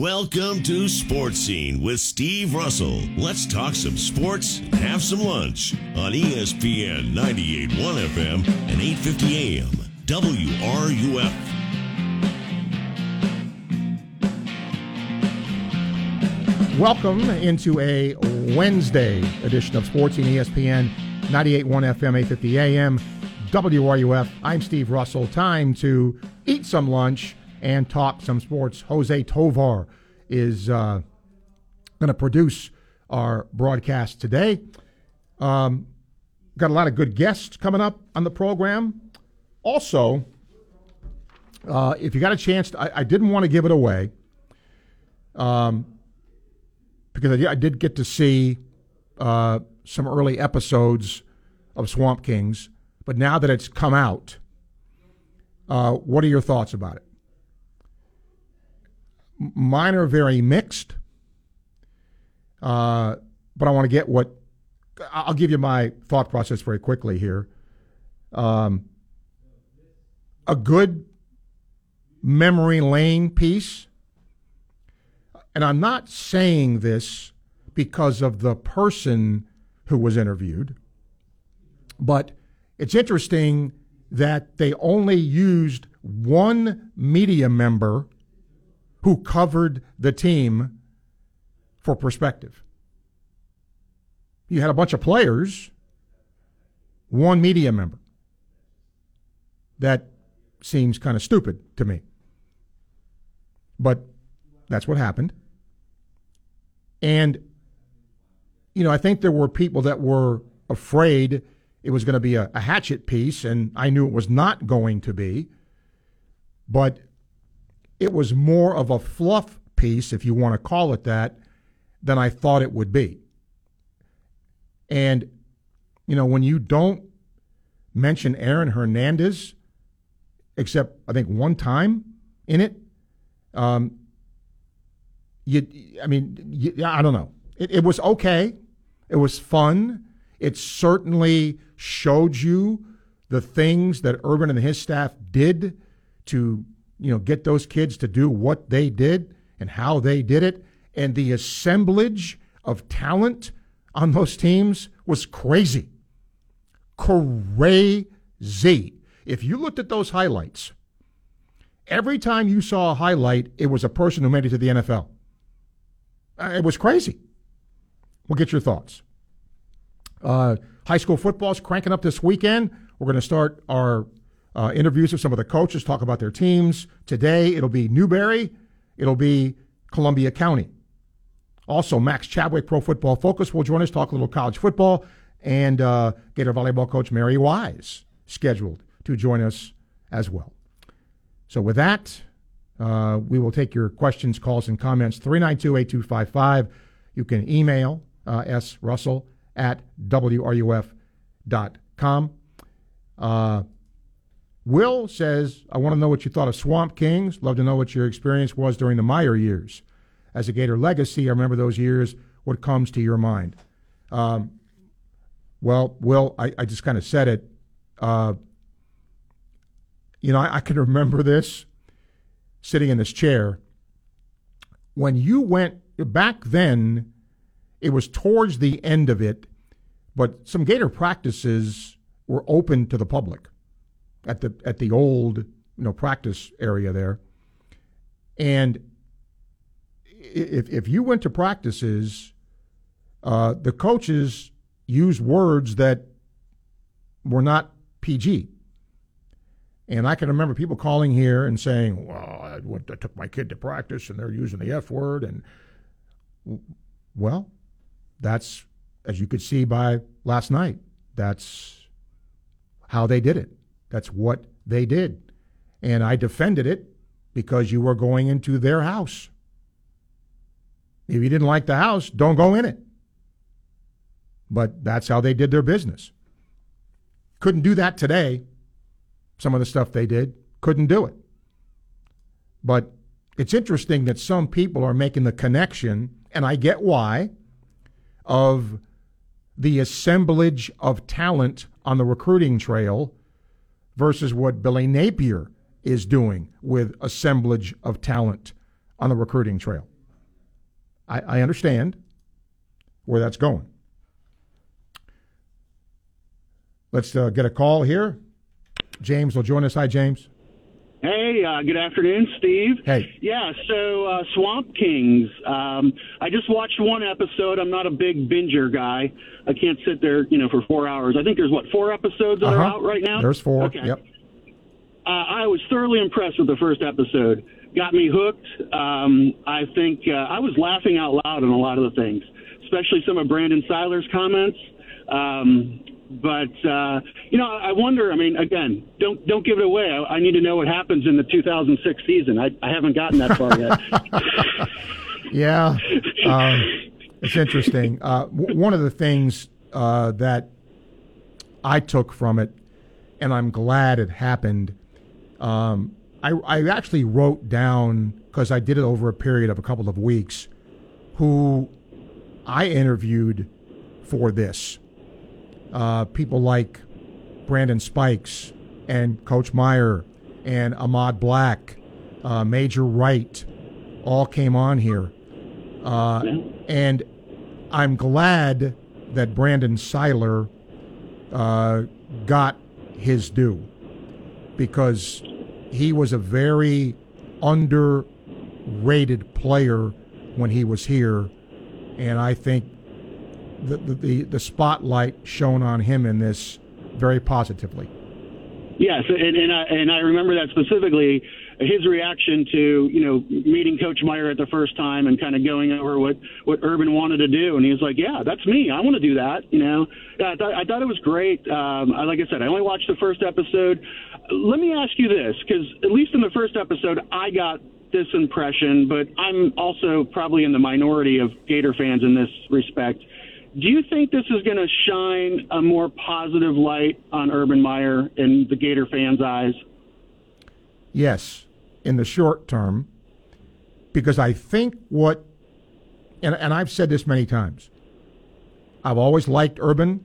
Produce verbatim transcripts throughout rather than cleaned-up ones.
Welcome to Sports Scene with Steve Russell. Let's talk some sports, have some lunch on E S P N ninety-eight point one F M and eight fifty A M W R U F. Welcome into a Wednesday edition of Sports Scene, E S P N ninety-eight point one F M, eight fifty A M, W R U F. I'm Steve Russell. Time to eat some lunch and talk some sports. Jose Tovar is uh, going to produce our broadcast today. Um, got a lot of good guests coming up on the program. Also, uh, if you got a chance, to, I, I didn't want to give it away um, because I, I did get to see uh, some early episodes of Swamp Kings. But now that it's come out, uh, what are your thoughts about it? Mine are very mixed, uh, but I want to get what – I'll give you my thought process very quickly here. Um, a good memory lane piece, and I'm not saying this because of the person who was interviewed, but it's interesting that they only used one media member – who covered the team for perspective. You had a bunch of players, one media member. That seems kind of stupid to me. But that's what happened. And, you know, I think there were people that were afraid it was going to be a, a hatchet piece, and I knew it was not going to be. But it was more of a fluff piece, if you want to call it that, than I thought it would be. And, you know, when you don't mention Aaron Hernandez, except I think one time in it, um, you, I mean, you, I don't know. It, it was okay. It was fun. It certainly showed you the things that Urban and his staff did to you know, get those kids to do what they did and how they did it. And the assemblage of talent on those teams was crazy. Crazy. If you looked at those highlights, every time you saw a highlight, it was a person who made it to the N F L. It was crazy. We'll get your thoughts. Uh, high school football's cranking up this weekend. We're going to start our Uh, interviews with some of the coaches, talk about their teams. Today, it'll be Newberry. It'll be Columbia County. Also, Max Chadwick, Pro Football Focus, will join us, talk a little college football, and uh, Gator volleyball coach Mary Wise scheduled to join us as well. So with that, uh, we will take your questions, calls, and comments, three nine two, eight two five five. You can email uh, srussell at w r u f dot com. Uh Will says, I want to know what you thought of Swamp Kings. Love to know what your experience was during the Meyer years. As a Gator legacy, I remember those years. What comes to your mind? Um, well, Will, I, I just kind of said it. Uh, you know, I, I can remember this, sitting in this chair. When you went, back then, it was towards the end of it, but some Gator practices were open to the public at the at the old you know practice area there. And if if you went to practices, uh, the coaches used words that were not P G. And I can remember people calling here and saying, well, I, went, I took my kid to practice and they're using the F word. And well, that's, as you could see by last night, that's how they did it. That's what they did. And I defended it because you were going into their house. If you didn't like the house, don't go in it. But that's how they did their business. Couldn't do that today. Some of the stuff they did, couldn't do it. But it's interesting that some people are making the connection, and I get why, of the assemblage of talent on the recruiting trail versus what Billy Napier is doing with assemblage of talent on the recruiting trail. I, I understand where that's going. Let's uh, get a call here. James will join us. Hi, James. Hey, uh, good afternoon, Steve. Hey. Yeah, so uh, Swamp Kings. Um, I just watched one episode. I'm not a big binger guy. I can't sit there, you know, for four hours. I think there's, what, four episodes that uh-huh. are out right now? There's four, okay. Yep. Uh, I was thoroughly impressed with the first episode. Got me hooked. Um, I think uh, I was laughing out loud on a lot of the things, especially some of Brandon Siler's comments. Um But, uh, you know, I wonder, I mean, again, don't don't give it away. I, I need to know what happens in the two thousand six season. I, I haven't gotten that far yet. Yeah, um, it's interesting. Uh, w- one of the things uh, that I took from it, and I'm glad it happened, um, I, I actually wrote down, because I did it over a period of a couple of weeks, who I interviewed for this. Uh, people like Brandon Spikes and Coach Meyer and Ahmad Black, uh, Major Wright, all came on here. Uh, and I'm glad that Brandon Siler uh, got his due, because he was a very underrated player when he was here, and I think The, the the spotlight shone on him in this very positively. Yes, and and I, and I remember that specifically, his reaction to, you know, meeting Coach Meyer at the first time and kind of going over what, what Urban wanted to do, and he was like, yeah, that's me, I want to do that, you know. I thought, I thought it was great. Um, like I said, I only watched the first episode. Let me ask you this, because at least in the first episode, I got this impression, but I'm also probably in the minority of Gator fans in this respect. Do you think this is going to shine a more positive light on Urban Meyer in the Gator fans' eyes? Yes, in the short term, because I think what, and, and I've said this many times, I've always liked Urban.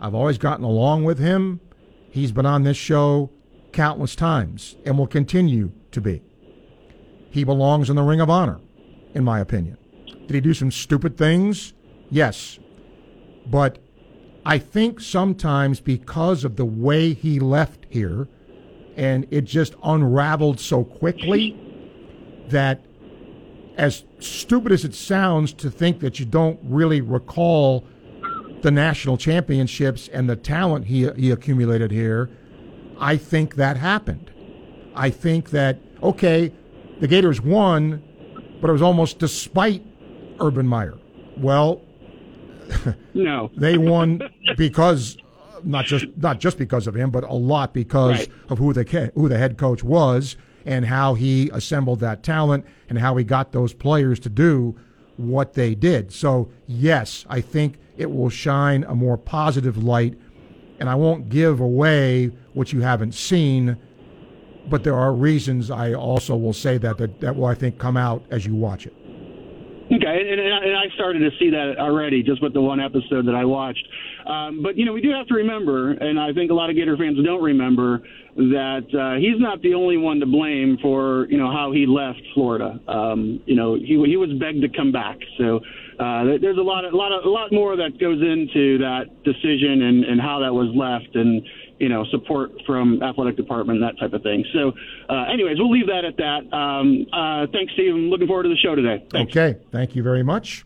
I've always gotten along with him. He's been on this show countless times and will continue to be. He belongs in the Ring of Honor, in my opinion. Did he do some stupid things? Yes. But I think sometimes because of the way he left here, and it just unraveled so quickly, that as stupid as it sounds to think that you don't really recall the national championships and the talent he he accumulated here, I think that happened. I think that, okay, the Gators won, but it was almost despite Urban Meyer. Well, no, they won because not just not just because of him, but a lot because right. of who the who the head coach was and how he assembled that talent and how he got those players to do what they did. So yes, I think it will shine a more positive light, and I won't give away what you haven't seen, but there are reasons I also will say that that, that will, I think, come out as you watch it. Okay, and, and I started to see that already just with the one episode that I watched. Um, but, you know, we do have to remember, and I think a lot of Gator fans don't remember, that uh, he's not the only one to blame for, you know, how he left Florida. Um, you know, he he was begged to come back. So uh, there's a lot, of, a, lot of, a lot more that goes into that decision and, and how that was left and, you know, support from athletic department, that type of thing. So, uh, anyways, we'll leave that at that. Um, uh, thanks, Steve. I'm looking forward to the show today. Thanks. Okay. Thank you very much.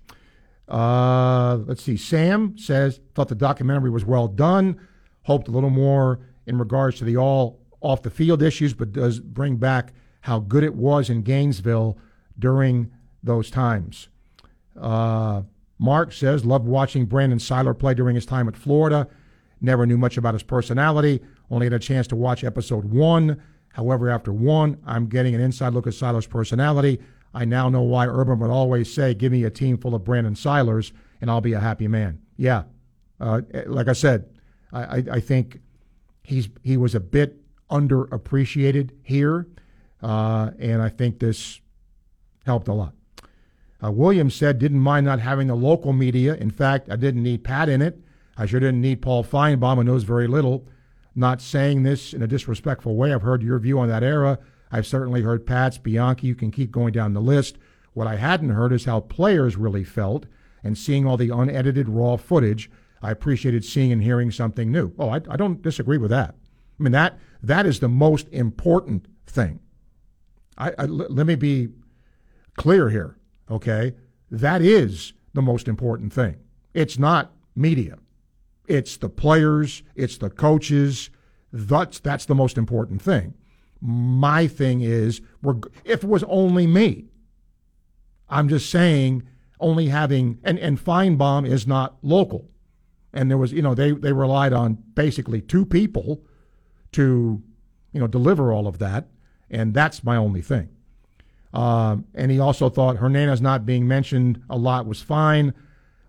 Uh, let's see. Sam says, thought the documentary was well done. Hoped a little more in regards to the all off the field issues, but does bring back how good it was in Gainesville during those times. Uh, Mark says, loved watching Brandon Siler play during his time at Florida. Never knew much about his personality. Only had a chance to watch episode one. However, after one, I'm getting an inside look at Siler's personality. I now know why Urban would always say, give me a team full of Brandon Silers, and I'll be a happy man. Yeah. Uh, like I said, I, I, I think he's he was a bit underappreciated here, uh, and I think this helped a lot. Uh, Williams said, didn't mind not having the local media. In fact, I didn't need Pat in it. I sure didn't need Paul Feinbaum, who knows very little. Not saying this in a disrespectful way. I've heard your view on that era. I've certainly heard Pat's, Bianchi. You can keep going down the list. What I hadn't heard is how players really felt, and seeing all the unedited raw footage, I appreciated seeing and hearing something new. Oh, I, I don't disagree with that. I mean, that that is the most important thing. I, I, let me be clear here, okay? That is the most important thing. It's not media. It's the players. It's the coaches. That's, that's the most important thing. My thing is, if it was only me, I'm just saying only having, and, and Feinbaum is not local. And there was, you know, they, they relied on basically two people to, you know, deliver all of that. And that's my only thing. Um, and he also thought Hernandez not being mentioned a lot was fine.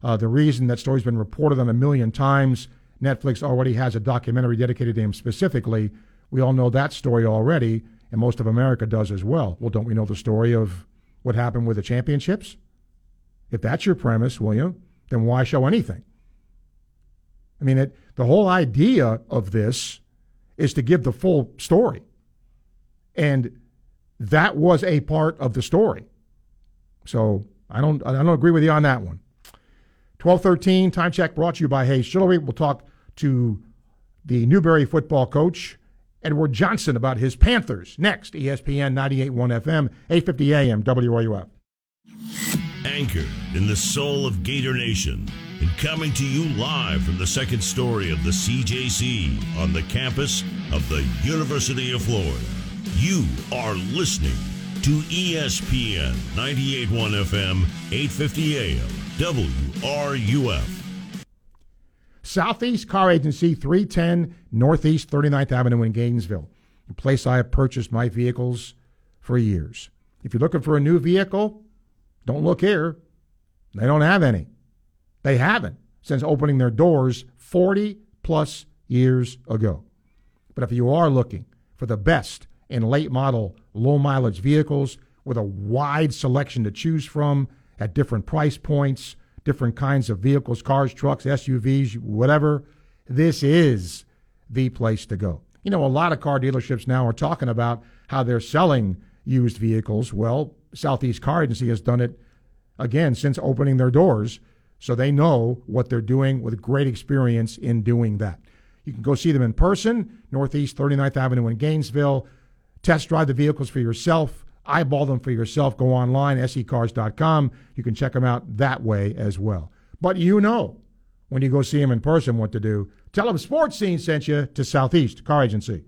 Uh, the reason that story's been reported on a million times, Netflix already has a documentary dedicated to him specifically. We all know that story already, and most of America does as well. Well, don't we know the story of what happened with the championships? If that's your premise, William, then why show anything? I mean, it, the whole idea of this is to give the full story. And that was a part of the story. So I don't I don't agree with you on that one. twelve thirteen, time check brought to you by Hayes Chillery. We'll talk to the Newberry football coach, Edward Johnson, about his Panthers. Next, E S P N ninety-eight point one F M, eight fifty A M, W R U F. Anchored in the soul of Gator Nation and coming to you live from the second story of the C J C on the campus of the University of Florida. You are listening to E S P N ninety-eight point one F M, eight fifty A M, W R U F. Southeast Car Agency, three ten Northeast thirty-ninth Avenue in Gainesville, the place I have purchased my vehicles for years. If you're looking for a new vehicle, don't look here. They don't have any. They haven't since opening their doors forty-plus years ago. But if you are looking for the best in late-model, low-mileage vehicles with a wide selection to choose from at different price points, different kinds of vehicles, cars, trucks, S U Vs, whatever, this is the place to go. You know, a lot of car dealerships now are talking about how they're selling used vehicles. Well, Southeast Car Agency has done it, again, since opening their doors, so they know what they're doing with great experience in doing that. You can go see them in person, Northeast thirty-ninth Avenue in Gainesville. Test drive the vehicles for yourself. Eyeball them for yourself. Go online, S E cars dot com. You can check them out that way as well. But you know when you go see them in person what to do. Tell them Sports Scene sent you to Southeast Car Agency.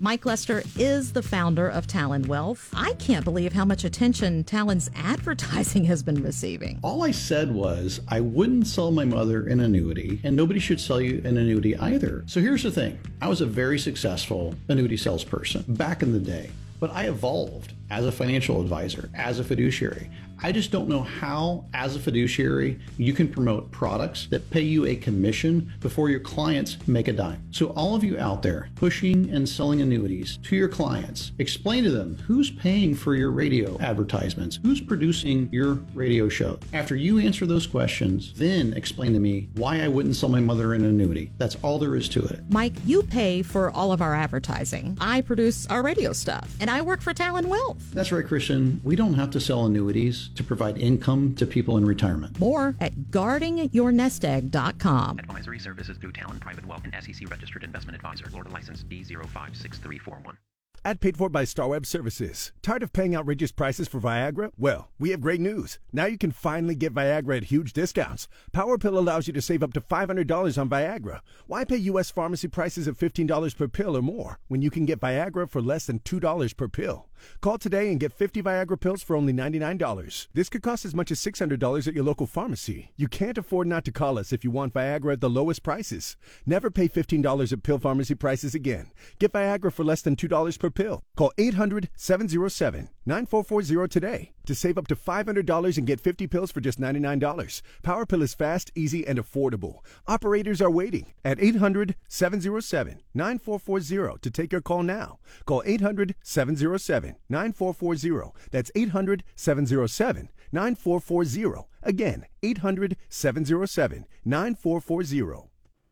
Mike Lester is the founder of Talon Wealth. I can't believe how much attention Talon's advertising has been receiving. All I said was, I wouldn't sell my mother an annuity, and nobody should sell you an annuity either. So here's the thing. I was a very successful annuity salesperson back in the day, but I evolved as a financial advisor, as a fiduciary. I just don't know how, as a fiduciary, you can promote products that pay you a commission before your clients make a dime. So all of you out there pushing and selling annuities to your clients, explain to them who's paying for your radio advertisements, who's producing your radio show. After you answer those questions, then explain to me why I wouldn't sell my mother an annuity. That's all there is to it. Mike, you pay for all of our advertising. I produce our radio stuff, and I work for Talon Wealth. That's right, Christian. We don't have to sell annuities to provide income to people in retirement. More at guarding your nest egg dot com. Advisory services through Talon Private Wealth and S E C Registered Investment Advisor. Florida License D zero five six three four one. Ad paid for by StarWeb Services. Tired of paying outrageous prices for Viagra? Well, we have great news. Now you can finally get Viagra at huge discounts. PowerPill allows you to save up to five hundred dollars on Viagra. Why pay U S pharmacy prices of fifteen dollars per pill or more when you can get Viagra for less than two dollars per pill? Call today and get fifty Viagra pills for only ninety-nine dollars. This could cost as much as six hundred dollars at your local pharmacy. You can't afford not to call us if you want Viagra at the lowest prices. Never pay fifteen dollars at pill pharmacy prices again. Get Viagra for less than two dollars per pill. Call eight hundred seven oh seven nine four four oh today to save up to five hundred dollars and get fifty pills for just ninety-nine dollars. PowerPill is fast, easy, and affordable. Operators are waiting at eight hundred seven oh seven nine four four oh to take your call now. Call eight hundred seven oh seven nine four four oh. That's eight hundred seven oh seven nine four four oh. Again, eight hundred seven oh seven nine four four oh.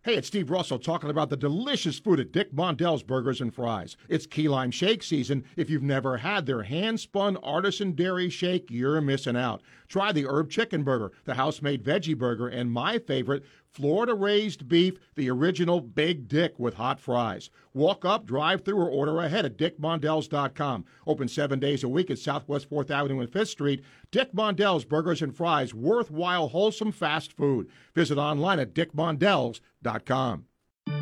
Hey, it's Steve Russell talking about the delicious food at Dick Mondell's Burgers and Fries. It's key lime shake season. If you've never had their hand-spun artisan dairy shake, you're missing out. Try the herb chicken burger, the house-made veggie burger, and my favorite, Florida-raised beef, the original Big Dick with hot fries. Walk up, drive through, or order ahead at dick mondells dot com. Open seven days a week at Southwest fourth Avenue and fifth Street. Dick Mondell's Burgers and Fries, worthwhile, wholesome fast food. Visit online at dick mondells dot com.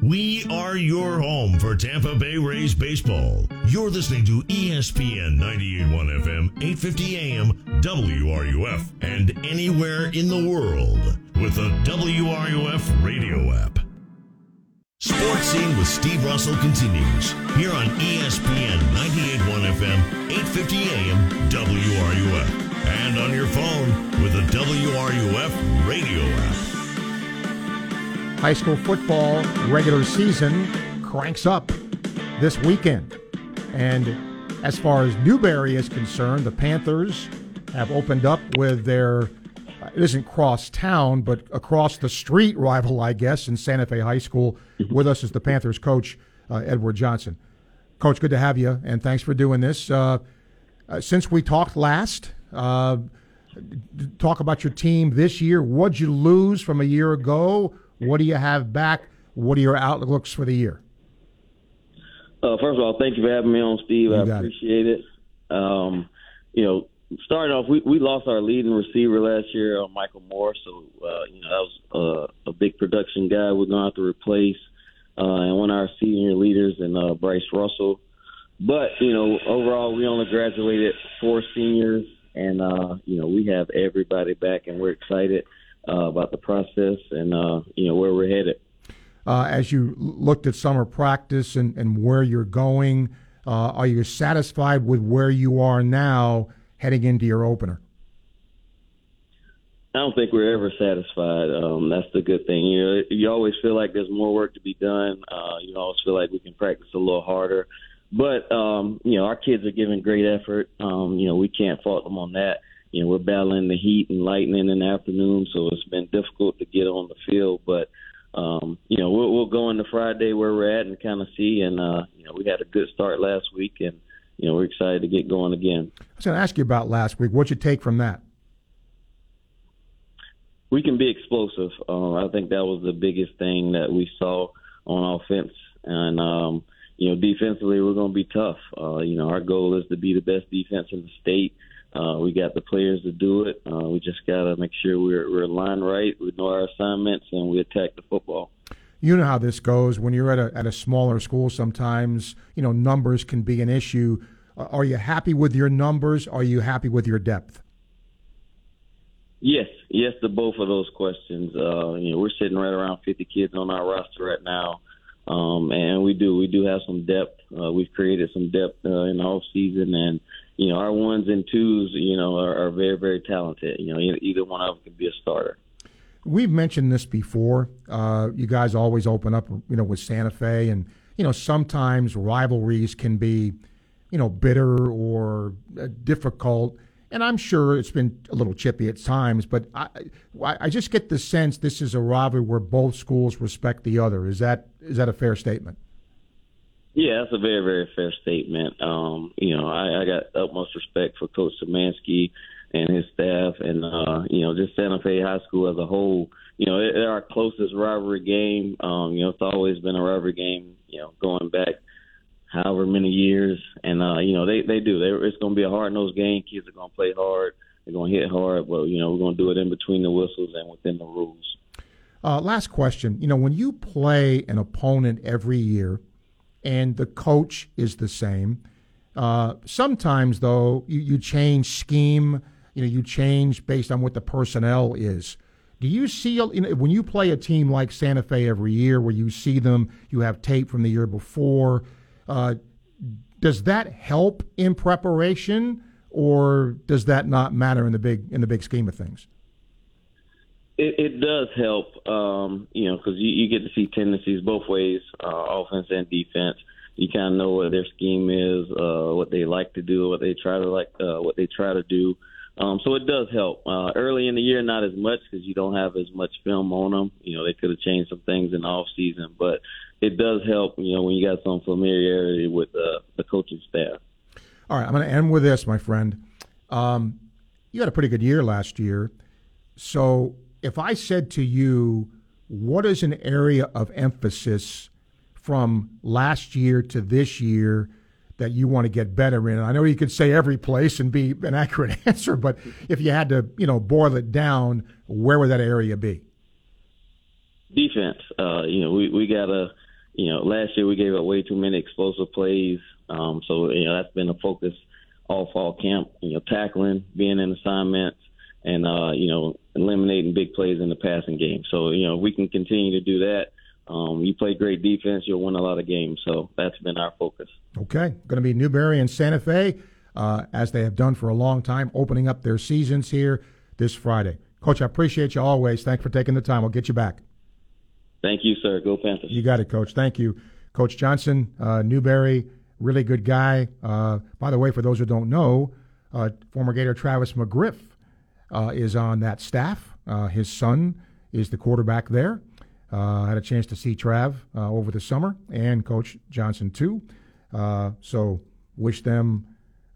We are your home for Tampa Bay Rays baseball. You're listening to E S P N ninety-eight point one F M, eight fifty A M, W R U F, and anywhere in the world with the W R U F radio app. Sports Scene with Steve Russell continues here on E S P N ninety-eight point one F M, eight fifty A M, W R U F, and on your phone with the W R U F radio app. High school football regular season cranks up this weekend. And as far as Newberry is concerned, the Panthers have opened up with their, it isn't cross-town, but across-the-street rival, I guess, in Santa Fe High School. With us is the Panthers coach, uh, Edward Johnson. Coach, good to have you, and thanks for doing this. Uh, uh, since we talked last, uh, talk about your team this year. What'd you lose from a year ago? What do you have back? What are your outlooks for the year? Uh, first of all, thank you for having me on, Steve. You I appreciate it. it. Um, you know, starting off, we, we lost our leading receiver last year, uh, Michael Moore. So, uh, you know, that was uh, a big production guy we're going to have to replace. Uh, and one of our senior leaders in uh, Bryce Russell. But, you know, overall, we only graduated four seniors. And, uh, you know, we have everybody back, and we're excited Uh, about the process and, uh, you know, where we're headed. Uh, as you looked at summer practice and, and where you're going, uh, are you satisfied with where you are now heading into your opener? I don't think we're ever satisfied. Um, that's the good thing. You know, you always feel like there's more work to be done. Uh, you always feel like we can practice a little harder. But, um, you know, our kids are giving great effort. Um, you know, we can't fault them on that. You know, we're battling the heat and lightning in the afternoon, so it's been difficult to get on the field. But, um, you know, we'll, we'll go into Friday where we're at and kind of see. And, uh, you know, we had a good start last week, and, you know, we're excited to get going again. I was going to ask you about last week. What'd you take from that? We can be explosive. Uh, I think that was the biggest thing that we saw on offense. And, um, you know, defensively, we're going to be tough. Uh, you know, our goal is to be the best defense in the state. Uh, we got the players to do it. Uh, we just got to make sure we're, we're aligned right. We know our assignments, and we attack the football. You know how this goes. When you're at a at a smaller school sometimes, you know, numbers can be an issue. Uh, are you happy with your numbers? Are you happy with your depth? Yes. Yes to both of those questions. Uh, you know, we're sitting right around fifty kids on our roster right now, um, and we do. We do have some depth. Uh, we've created some depth uh, in the offseason, and you know, our ones and twos, you know, are, are very, very talented. You know, either one of them could be a starter. We've mentioned this before. Uh, you guys always open up, you know, with Santa Fe. And, you know, sometimes rivalries can be, you know, bitter or uh, difficult. And I'm sure it's been a little chippy at times. But I, I just get the sense this is a rivalry where both schools respect the other. Is that is that a fair statement? Yeah, that's a very, very fair statement. Um, you know, I, I got utmost respect for Coach Szymanski and his staff and, uh, you know, just Santa Fe High School as a whole. You know, they're our closest rivalry game. Um, you know, it's always been a rivalry game, you know, going back however many years. And, uh, you know, they, they do. They, it's going to be a hard-nosed game. Kids are going to play hard. They're going to hit hard. But, you know, we're going to do it in between the whistles and within the rules. Uh, last question. You know, when you play an opponent every year, and the coach is the same. Uh, sometimes, though, you, you change scheme. You know, you change based on what the personnel is. Do you see, you know, when you play a team like Santa Fe every year where you see them, you have tape from the year before, uh, does that help in preparation, or does that not matter in the big in the big scheme of things? It, it does help, um, you know, because you, you get to see tendencies both ways, uh, offense and defense. You kind of know what their scheme is, uh, what they like to do, what they try to like, uh, what they try to do. Um, so it does help. Uh, early in the year, not as much because you don't have as much film on them. You know, they could have changed some things in the offseason, but it does help, you know, when you got some familiarity with uh, the coaching staff. All right, I'm going to end with this, my friend. Um, you had a pretty good year last year. So if I said to you, what is an area of emphasis from last year to this year that you want to get better in? I know you could say every place and be an accurate answer, but if you had to, you know, boil it down, where would that area be? Defense. Uh, you know, we, we got a, you know, last year we gave up way too many explosive plays. Um, so, you know, that's been a focus all fall camp, you know, tackling, being in assignments, and, uh, you know, eliminating big plays in the passing game. So, you know, we can continue to do that. Um, you play great defense, you'll win a lot of games. So that's been our focus. Okay. Going to be Newberry and Santa Fe, uh, as they have done for a long time, opening up their seasons here this Friday. Coach, I appreciate you always. Thanks for taking the time. We'll get you back. Thank you, sir. Go Panthers. You got it, Coach. Thank you. Coach Johnson, uh, Newberry, really good guy. Uh, by the way, for those who don't know, uh, former Gator Travis McGriff uh, is on that staff. Uh, his son is the quarterback there. Uh, I had a chance to see Trav uh, over the summer, and Coach Johnson too. Uh, so wish them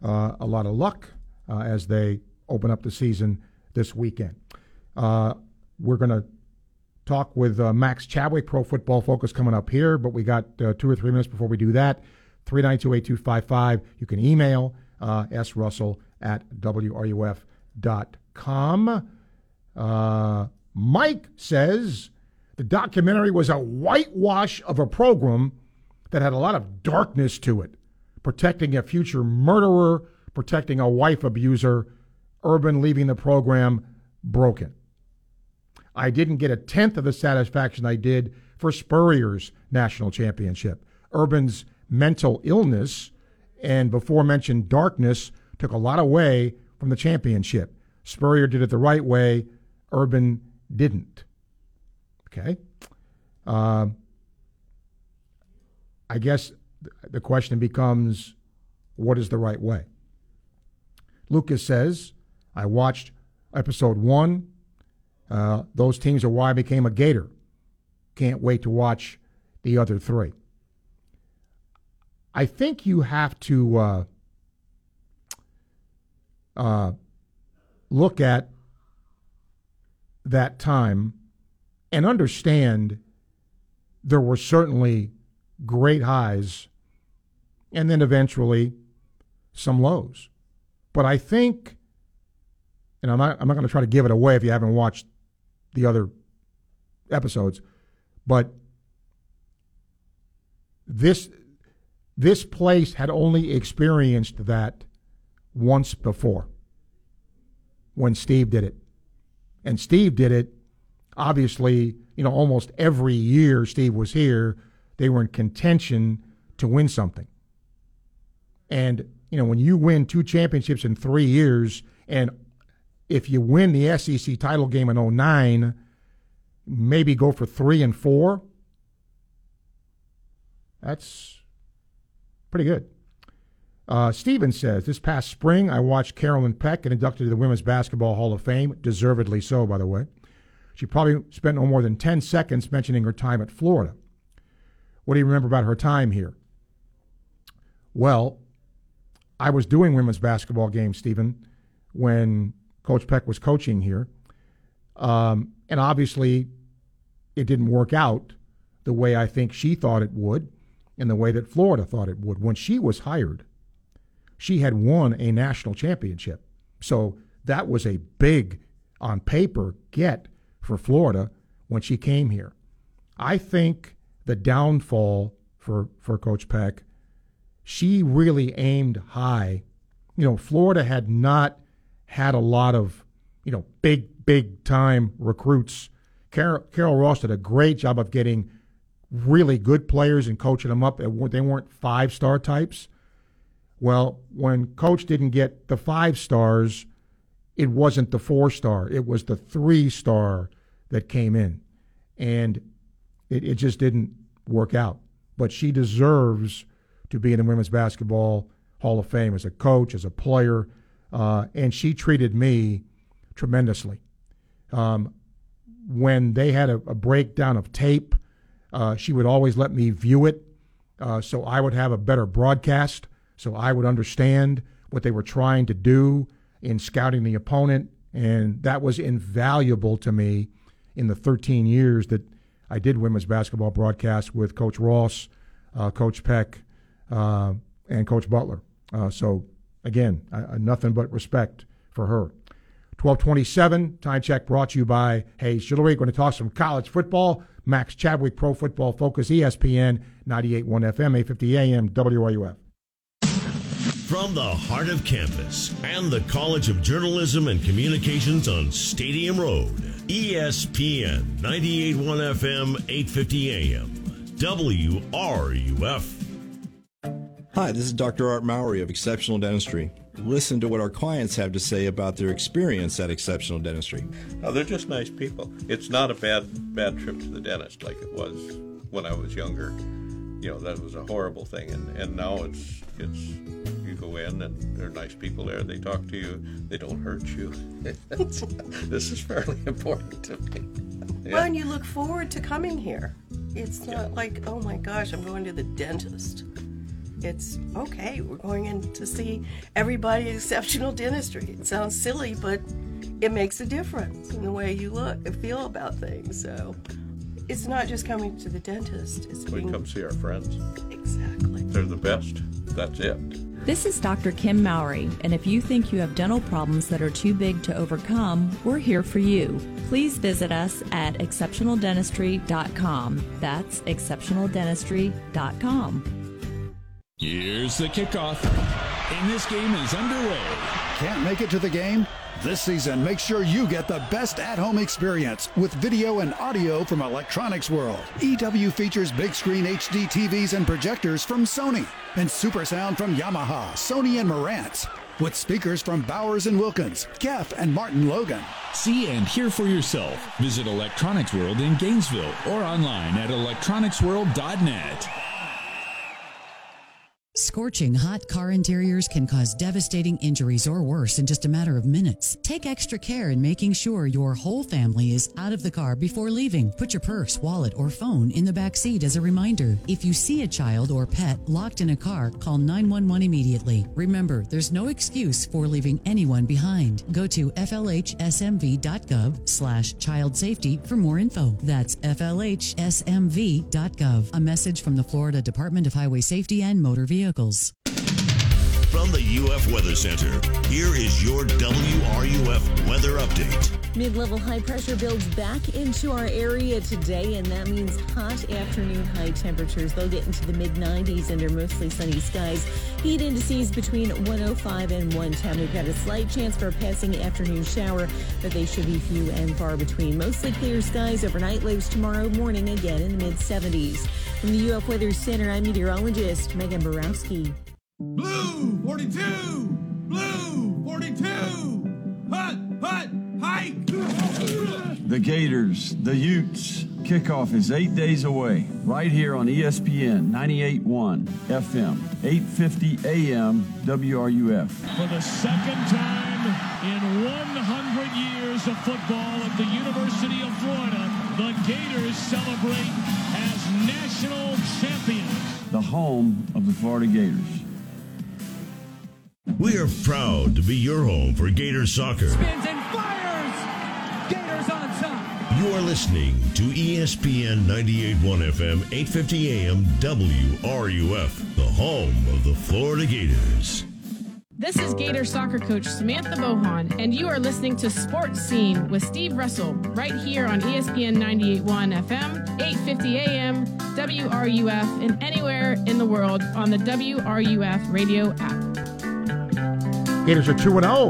uh, a lot of luck uh, as they open up the season this weekend. Uh, we're going to talk with uh, Max Chadwick, Pro Football Focus, coming up here, but we got uh, two or three minutes before we do that. three nine two, eight two five five. You can email uh, s russell at w r u f dot com. Uh, Mike says the documentary was a whitewash of a program that had a lot of darkness to it, protecting a future murderer, protecting a wife abuser, Urban leaving the program broken. I didn't get a tenth of the satisfaction I did for Spurrier's national championship. Urban's mental illness and before-mentioned darkness took a lot away from the championship. Spurrier did it the right way. Urban didn't. Okay. Uh, I guess the question becomes, what is the right way? Lucas says, I watched episode one. Uh, those teams are why I became a Gator. Can't wait to watch the other three. I think you have to uh, uh, look at that time and understand there were certainly great highs and then eventually some lows. But I think, and I'm not, I'm not going to try to give it away if you haven't watched the other episodes, but this this place had only experienced that once before when Steve did it. And Steve did it, obviously, you know, almost every year Steve was here, they were in contention to win something. And, you know, when you win two championships in three years, and if you win the S E C title game in oh nine, maybe go for three and four, that's pretty good. Uh, Steven says, this past spring I watched Carolyn Peck get inducted to the Women's Basketball Hall of Fame, deservedly so, by the way. She probably spent no more than ten seconds mentioning her time at Florida. What do you remember about her time here? Well, I was doing women's basketball games, Steven, when Coach Peck was coaching here. Um, and obviously it didn't work out the way I think she thought it would and the way that Florida thought it would. When she was hired, she had won a national championship. So that was a big, on paper, get for Florida when she came here. I think the downfall for, for Coach Peck, she really aimed high. You know, Florida had not had a lot of, you know, big, big-time recruits. Carol, Carol Ross did a great job of getting really good players and coaching them up. They weren't five-star types. Well, when Coach didn't get the five stars, it wasn't the four-star. It was the three-star that came in, and it, it just didn't work out. But she deserves to be in the Women's Basketball Hall of Fame as a coach, as a player, uh, and she treated me tremendously. Um, when they had a, a breakdown of tape, uh, she would always let me view it, uh, so I would have a better broadcast, so I would understand what they were trying to do in scouting the opponent, and that was invaluable to me in the thirteen years that I did women's basketball broadcast with Coach Ross, uh, Coach Peck, uh, and Coach Butler. Uh, so, again, I, I, nothing but respect for her. twelve twenty-seven, time check brought to you by Hayes Jewelry. Going to talk some college football. Max Chadwick, Pro Football Focus, E S P N ninety-eight point one F M, eight fifty A M, W R U F. From the heart of campus and the College of Journalism and Communications on Stadium Road, E S P N ninety-eight point one F M, eight fifty A M, W R U F. Hi, this is Doctor Art Mowry of Exceptional Dentistry. Listen to what our clients have to say about their experience at Exceptional Dentistry. Oh, they're just nice people. It's not a bad, bad trip to the dentist like it was when I was younger. You know, that was a horrible thing, and, and now it's it's you go in and there are nice people there. They talk to you. They don't hurt you. This is fairly important to me. Yeah. Well, and you look forward to coming here. It's not yeah. like, oh my gosh, I'm going to the dentist. It's okay. We're going in to see everybody at Exceptional Dentistry. It sounds silly, but it makes a difference in the way you look and feel about things. So. It's not just coming to the dentist. It's we being... come see our friends. Exactly. They're the best. That's it. This is Doctor Kim Mowry, and if you think you have dental problems that are too big to overcome, we're here for you. Please visit us at exceptional dentistry dot com. That's exceptional dentistry dot com. Here's the kickoff, and this game is underway. Can't make it to the game? This season, make sure you get the best at-home experience with video and audio from Electronics World. E W features big screen H D T Vs and projectors from Sony and super sound from Yamaha, Sony, and Marantz, with speakers from Bowers and Wilkins, Geff, and Martin Logan. See and hear for yourself. Visit Electronics World in Gainesville or online at electronics world dot net. Scorching hot car interiors can cause devastating injuries or worse in just a matter of minutes. Take extra care in making sure your whole family is out of the car before leaving. Put your purse, wallet, or phone in the back seat as a reminder. If you see a child or pet locked in a car, call nine one one immediately. Remember, there's no excuse for leaving anyone behind. Go to flhsmv.gov slash child safety for more info. That's flhsmv dot gov. A message from the Florida Department of Highway Safety and Motor Vehicles. From the U F Weather Center, here is your W R U F weather update. Mid-level high pressure builds back into our area today, and that means hot afternoon high temperatures. They'll get into the mid nineties under mostly sunny skies. Heat indices between one oh five and one ten. We've got a slight chance for a passing afternoon shower, but they should be few and far between. Mostly clear skies overnight, lows tomorrow morning again in the mid seventies. From the U F Weather Center, I'm meteorologist Megan Borowski. Blue forty-two, blue forty-two, hut, hut, hike. The Gators, the Utes. Kickoff is eight days away, right here on E S P N ninety-eight point one F M, eight fifty A M, W R U F. For the second time in one hundred years of football at the University of Florida, the Gators celebrate as national champions. The home of the Florida Gators. We are proud to be your home for Gators soccer. Spins and fires! Gators on top! You are listening to E S P N ninety-eight point one F M, eight fifty A M, W R U F, the home of the Florida Gators. This is Gator soccer coach Samantha Bohan, and you are listening to Sports Scene with Steve Russell, right here on E S P N ninety-eight point one F M, eight fifty A M, W R U F, and anywhere in the world on the W R U F radio app. Gators are two and oh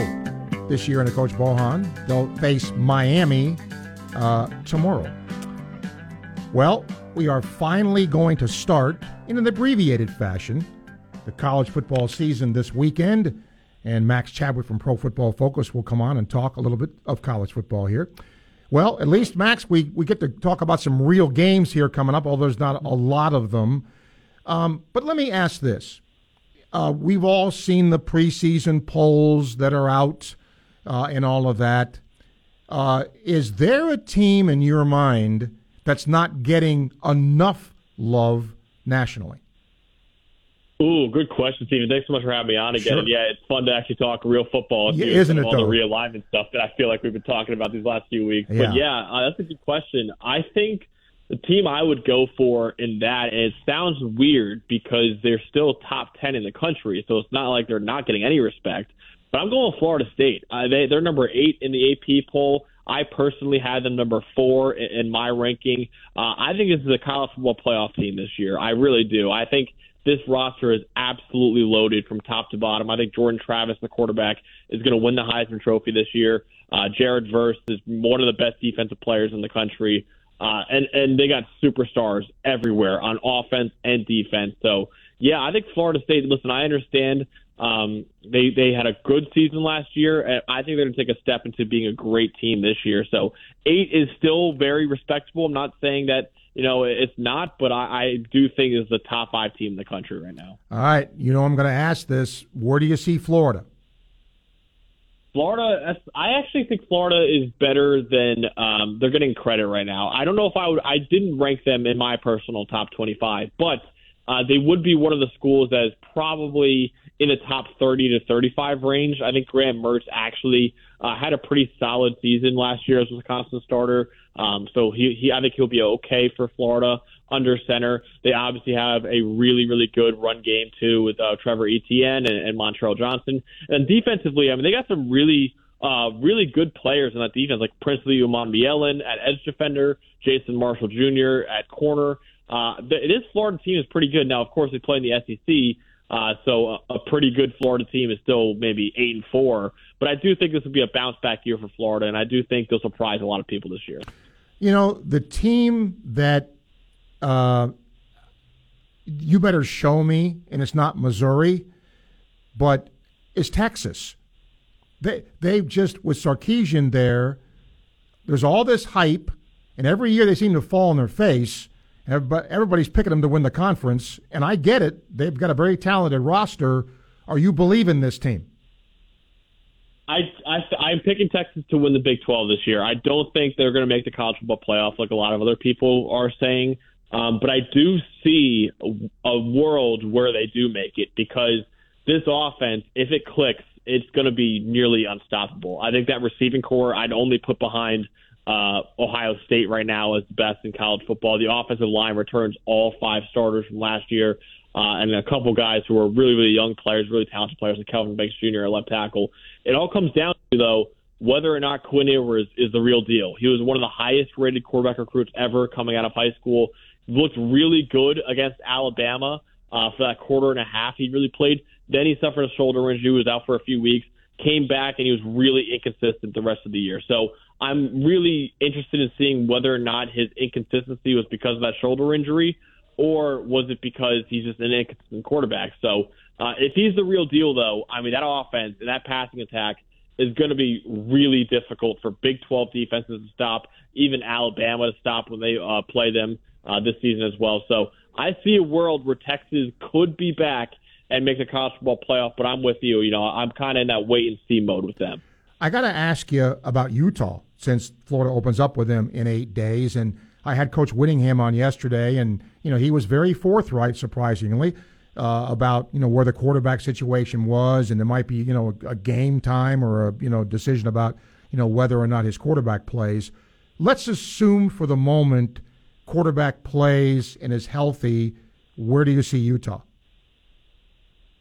this year under Coach Bohan. They'll face Miami uh, tomorrow. Well, we are finally going to start, in an abbreviated fashion, the college football season this weekend. And Max Chadwick from Pro Football Focus will come on and talk a little bit of college football here. Well, at least, Max, we, we get to talk about some real games here coming up, although there's not a lot of them. Um, but let me ask this. Uh, we've all seen the preseason polls that are out uh, and all of that. Uh, is there a team in your mind that's not getting enough love nationally? Ooh, good question, Stephen. Thanks so much for having me on again. Sure. Yeah, it's fun to actually talk real football. Yeah, isn't it, all though? The realignment stuff that I feel like we've been talking about these last few weeks. Yeah. But, yeah, uh, that's a good question. I think the team I would go for in that, and it sounds weird because they're still top ten in the country, so it's not like they're not getting any respect. But I'm going with Florida State. Uh, they, they're number eight in the A P poll. I personally had them number four in, in my ranking. Uh, I think this is a college football playoff team this year. I really do. I think this roster is absolutely loaded from top to bottom. I think Jordan Travis, the quarterback, is going to win the Heisman Trophy this year. Uh, Jared Verse is one of the best defensive players in the country. Uh, and, and they got superstars everywhere on offense and defense. So, yeah, I think Florida State, listen, I understand um, they, they had a good season last year, and I think they're going to take a step into being a great team this year. So eight is still very respectable. I'm not saying that, you know, it's not, but I, I do think it's the top five team in the country right now. All right. You know, I'm going to ask this. Where do you see Florida? Florida, I actually think Florida is better than um, they're getting credit right now. I don't know if I would – I didn't rank them in my personal top twenty-five, but uh, they would be one of the schools that is probably in the top thirty to thirty-five range. I think Grant Mertz actually uh, had a pretty solid season last year as a Wisconsin starter. Um, so he, he, I think he'll be okay for Florida under center. They obviously have a really, really good run game, too, with uh, Trevor Etienne and, and Montrell Johnson. And defensively, I mean, they got some really, uh, really good players in that defense, like Princely Umanbielen at edge defender, Jason Marshall Junior at corner. Uh, this Florida team is pretty good. Now, of course, they play in the S E C, Uh, so a, a pretty good Florida team is still maybe eight and four, but I do think this will be a bounce back year for Florida, and I do think they'll surprise a lot of people this year. You know, the team that uh, you better show me, and it's not Missouri, but it's Texas. They they just with Sarkisian there. There's all this hype, and every year they seem to fall on their face. Everybody's picking them to win the conference, and I get it. They've got a very talented roster. Are you believing this team? I, I, I'm picking Texas to win the Big twelve this year. I don't think they're going to make the college football playoff like a lot of other people are saying, um, but I do see a, a world where they do make it because this offense, if it clicks, it's going to be nearly unstoppable. I think that receiving core I'd only put behind – Uh, Ohio State right now is the best in college football. The offensive line returns all five starters from last year uh, and a couple guys who are really, really young players, really talented players, like Kelvin Banks Junior at left tackle. It all comes down to, though, whether or not Quinn Ewers is, is the real deal. He was one of the highest-rated quarterback recruits ever coming out of high school. He looked really good against Alabama uh, for that quarter and a half he really played. Then he suffered a shoulder injury, was out for a few weeks, came back, and he was really inconsistent the rest of the year. So I'm really interested in seeing whether or not his inconsistency was because of that shoulder injury or was it because he's just an inconsistent quarterback. So uh, if he's the real deal, though, I mean, that offense and that passing attack is going to be really difficult for Big twelve defenses to stop, even Alabama to stop when they uh, play them uh, this season as well. So I see a world where Texas could be back and make the college football playoff, but I'm with you. You know, I'm kind of in that wait-and-see mode with them. I got to ask you about Utah, since Florida opens up with them in eight days. And I had Coach Whittingham on yesterday, and, you know, he was very forthright, surprisingly, uh, about, you know, where the quarterback situation was, and there might be, you know, a, a game time or a, you know, decision about, you know, whether or not his quarterback plays. Let's assume for the moment quarterback plays and is healthy. Where do you see Utah?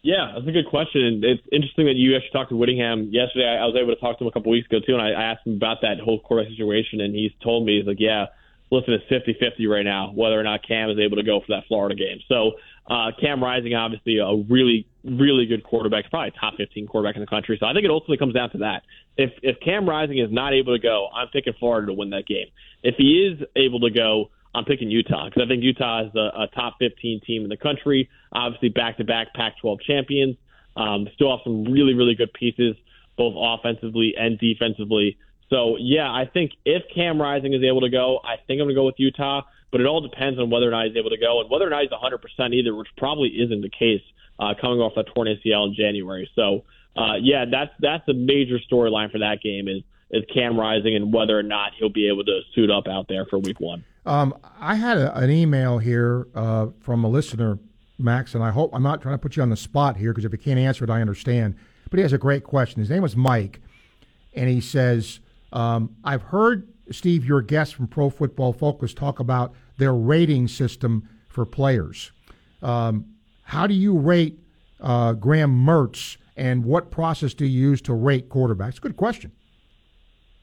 Yeah, that's a good question. And it's interesting that you actually talked to Whittingham yesterday. I, I was able to talk to him a couple weeks ago, too, and I, I asked him about that whole quarterback situation, and he's told me, he's like, yeah, listen, it's fifty-fifty right now, whether or not Cam is able to go for that Florida game. So uh, Cam Rising, obviously, a really, really good quarterback, probably top fifteen quarterback in the country. So I think it ultimately comes down to that. If, if Cam Rising is not able to go, I'm picking Florida to win that game. If he is able to go, I'm picking Utah because I think Utah is a, a top fifteen team in the country. Obviously, back-to-back Pac twelve champions. Um, still have some really, really good pieces, both offensively and defensively. So, yeah, I think if Cam Rising is able to go, I think I'm going to go with Utah. but it all depends on whether or not he's able to go and whether or not he's one hundred percent either, which probably isn't the case uh, coming off that torn A C L in January. So, uh, yeah, that's that's a major storyline for that game is is Cam Rising and whether or not he'll be able to suit up out there for week one. Um, I had a, an email here uh, from a listener, Max, and I hope I'm not trying to put you on the spot here because if you can't answer it, I understand. But he has a great question. His name was Mike, and he says, um, I've heard, Steve, your guest from Pro Football Focus talk about their rating system for players. Um, how do you rate uh, Graham Mertz, and what process do you use to rate quarterbacks? It's a good question.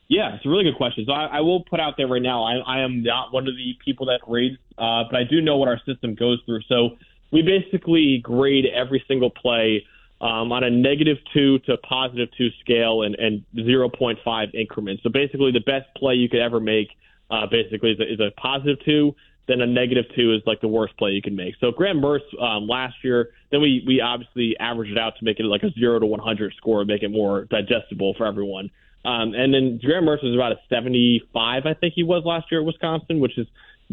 Yeah, it's a really good question. So I, I will put out there right now, I, I am not one of the people that grades, uh, but I do know what our system goes through. So we basically grade every single play um, on a negative two to positive two scale and, and zero point five increments. So basically the best play you could ever make uh, basically is a, is a positive two, then a negative two is like the worst play you can make. So Graham Mertz um, last year, then we, we obviously averaged it out to make it like a zero to one hundred score, make it more digestible for everyone. Um, and then Graham Mertz was about a seventy-five, I think he was last year at Wisconsin, which is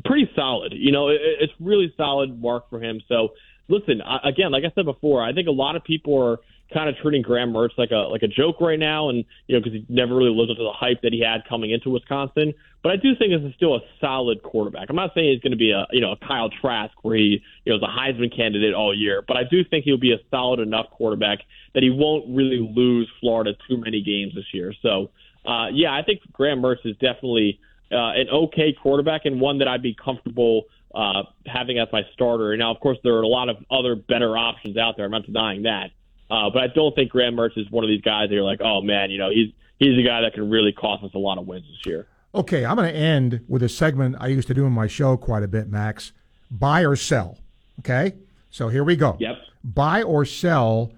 pretty solid. You know, it, it's really solid mark for him. So, listen, I, again, like I said before, I think a lot of people are kind of treating Graham Mertz like a like a joke right now, and you know, because he never really lived up to the hype that he had coming into Wisconsin. But I do think this is still a solid quarterback. I'm not saying he's going to be a you know a Kyle Trask where he you know is a Heisman candidate all year, but I do think he'll be a solid enough quarterback that he won't really lose Florida too many games this year. So, uh, yeah, I think Graham Mertz is definitely uh, an okay quarterback and one that I'd be comfortable uh, having as my starter. And now, of course, there are a lot of other better options out there. I'm not denying that. Uh, but I don't think Graham Mertz is one of these guys that you're like, oh, man, you know, he's he's a guy that can really cost us a lot of wins this year. Okay, I'm going to end with a segment I used to do in my show quite a bit, Max. Buy or sell, okay? So here we go. Yep. Buy or sell.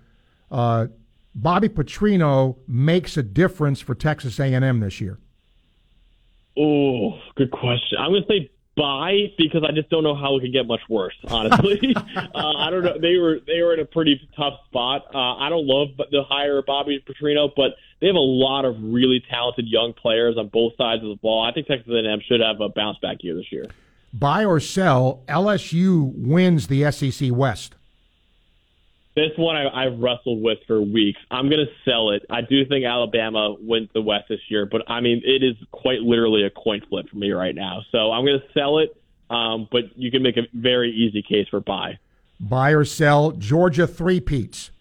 Uh, Bobby Petrino makes a difference for Texas A and M this year. Oh, good question. I'm going to say buy because I just don't know how it could get much worse. Honestly, uh, I don't know. They were they were in a pretty tough spot. Uh, I don't love the hire of Bobby Petrino, but they have a lot of really talented young players on both sides of the ball. I think Texas A and M should have a bounce back year this year. Buy or sell? L S U wins the S E C West. This one I, I've wrestled with for weeks. I'm going to sell it. I do think Alabama wins the West this year, but, I mean, it is quite literally a coin flip for me right now. So I'm going to sell it, um, but you can make a very easy case for buy. Buy or sell Georgia three-peats.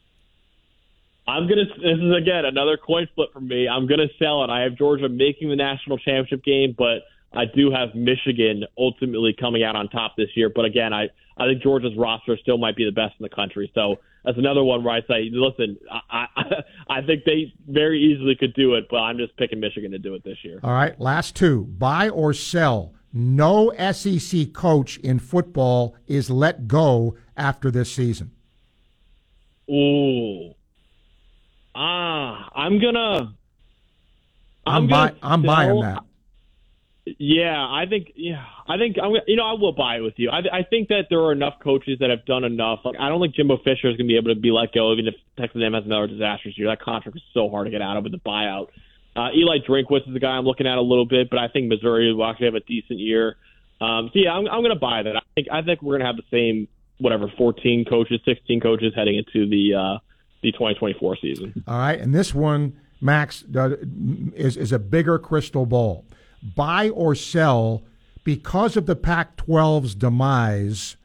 I'm going to – this is, again, another coin flip for me. I'm going to sell it. I have Georgia making the national championship game, but I do have Michigan ultimately coming out on top this year. But, again, I, I think Georgia's roster still might be the best in the country, so – that's another one where I say, listen, I, I I think they very easily could do it, but I'm just picking Michigan to do it this year. All right, last two. Buy or sell? No S E C coach in football is let go after this season. Ooh. Ah, I'm going to – I'm gonna I'm buying that. Yeah, I think yeah, I think I'm you know I will buy it with you. I, I think that there are enough coaches that have done enough. Like, I don't think Jimbo Fisher is going to be able to be let go, even if Texas A and M has another disastrous year. That contract is so hard to get out of with the buyout. Uh, Eli Drinkwitz is the guy I'm looking at a little bit, but I think Missouri will actually have a decent year. Um, so yeah, I'm, I'm going to buy that. I think I think we're going to have the same whatever fourteen coaches, sixteen coaches heading into the uh, the twenty twenty-four season. All right, and this one, Max, uh, is is a bigger crystal ball. Buy or sell, because of the Pac twelve's demise,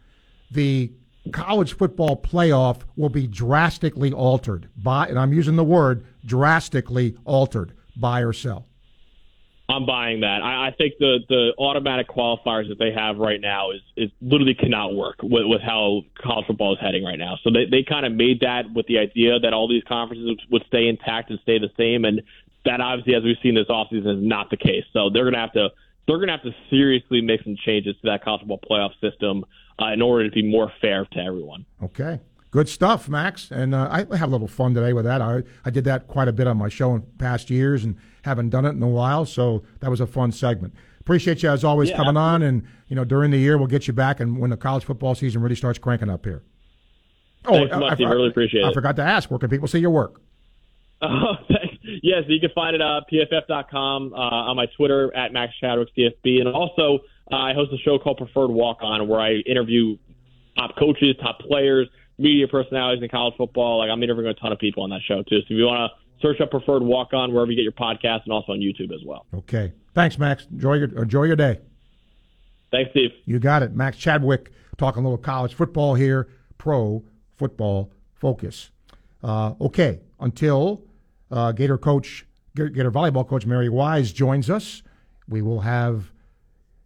the college football playoff will be drastically altered. Buy, and I'm using the word drastically altered. Buy or sell? I'm buying that. I, I think the, the automatic qualifiers that they have right now is, is literally cannot work with, with how college football is heading right now. So they, they kind of made that with the idea that all these conferences would stay intact and stay the same, and that obviously, as we've seen this offseason, is not the case. So they're going to have to they're going to have to seriously make some changes to that college football playoff system uh, in order to be more fair to everyone. Okay, good stuff, Max. And uh, I have a little fun today with that. I I did that quite a bit on my show in past years, and haven't done it in a while. So that was a fun segment. Appreciate you as always yeah, coming absolutely. on, and you know during the year we'll get you back, and when the college football season really starts cranking up here. Oh, thanks so much. I, I, I really appreciate I, it. I forgot to ask, where can people see your work? Oh, thanks. Yes, you can find it at P F F dot com, uh, on my Twitter, at Max Chadwick C F B, and also uh, I host a show called Preferred Walk On, where I interview top coaches, top players, media personalities in college football. Like, I'm interviewing a ton of people on that show too. So if you want to search up Preferred Walk On wherever you get your podcast, and also on YouTube as well. Okay, thanks, Max. Enjoy your enjoy your day. Thanks, Steve. You got it, Max Chadwick. Talking a little college football here. Pro Football Focus. Uh, okay, until uh, Gator coach, Gator volleyball coach Mary Wise joins us, we will have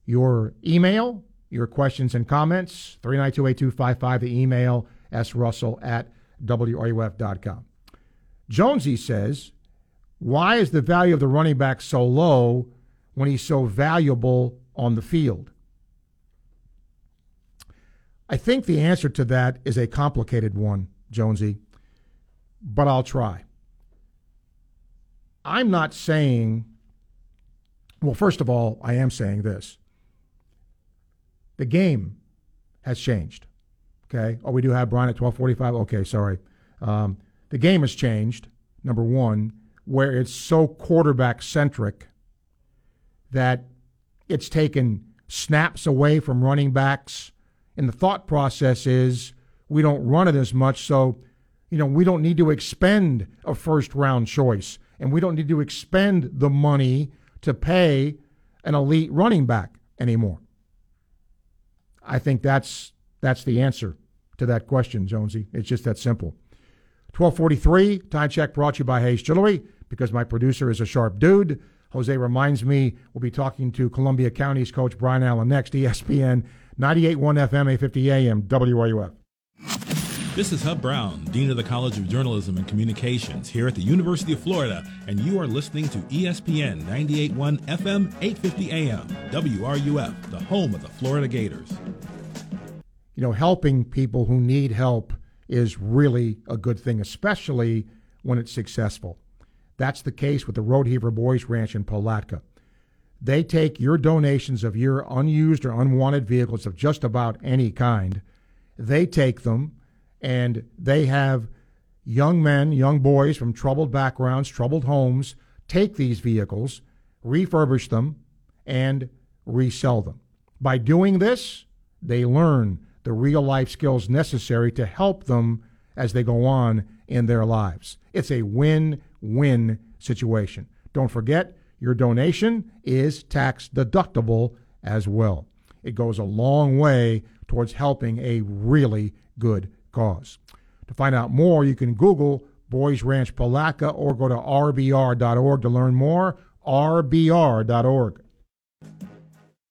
your email, your questions and comments, three nine two, eight two five five, the email, s russell at w r u f dot com. Jonesy says, why is the value of the running back so low when he's so valuable on the field? I think the answer to that is a complicated one, Jonesy, but I'll try. I'm not saying, well, first of all, I am saying this. The game has changed, okay? Oh, we do have Brian at twelve forty-five? Okay, sorry. Um, the game has changed, number one, where it's so quarterback-centric that it's taken snaps away from running backs. And the thought process is we don't run it as much, so, you know, we don't need to expend a first-round choice, and we don't need to expend the money to pay an elite running back anymore. I think that's that's the answer to that question, Jonesy. It's just that simple. twelve forty-three, time check brought to you by Hayes Jewelry, because my producer is a sharp dude. Jose reminds me we'll be talking to Columbia County's coach Brian Allen next, E S P N ninety-eight point one F M, eight fifty A M, W R U F. This is Hub Brown, Dean of the College of Journalism and Communications here at the University of Florida, and you are listening to E S P N ninety-eight point one F M, eight fifty A M, W R U F, the home of the Florida Gators. You know, helping people who need help is really a good thing, especially when it's successful. That's the case with the Road Heaver Boys Ranch in Palatka. They take your donations of your unused or unwanted vehicles of just about any kind. They take them, and they have young men, young boys from troubled backgrounds, troubled homes, take these vehicles, refurbish them, and resell them. By doing this, they learn the real-life skills necessary to help them as they go on in their lives. It's a win-win situation. Don't forget, your donation is tax deductible as well. It goes a long way towards helping a really good cause. To find out more, you can Google Boys Ranch Palatka or go to r b r dot org to learn more, r b r dot org.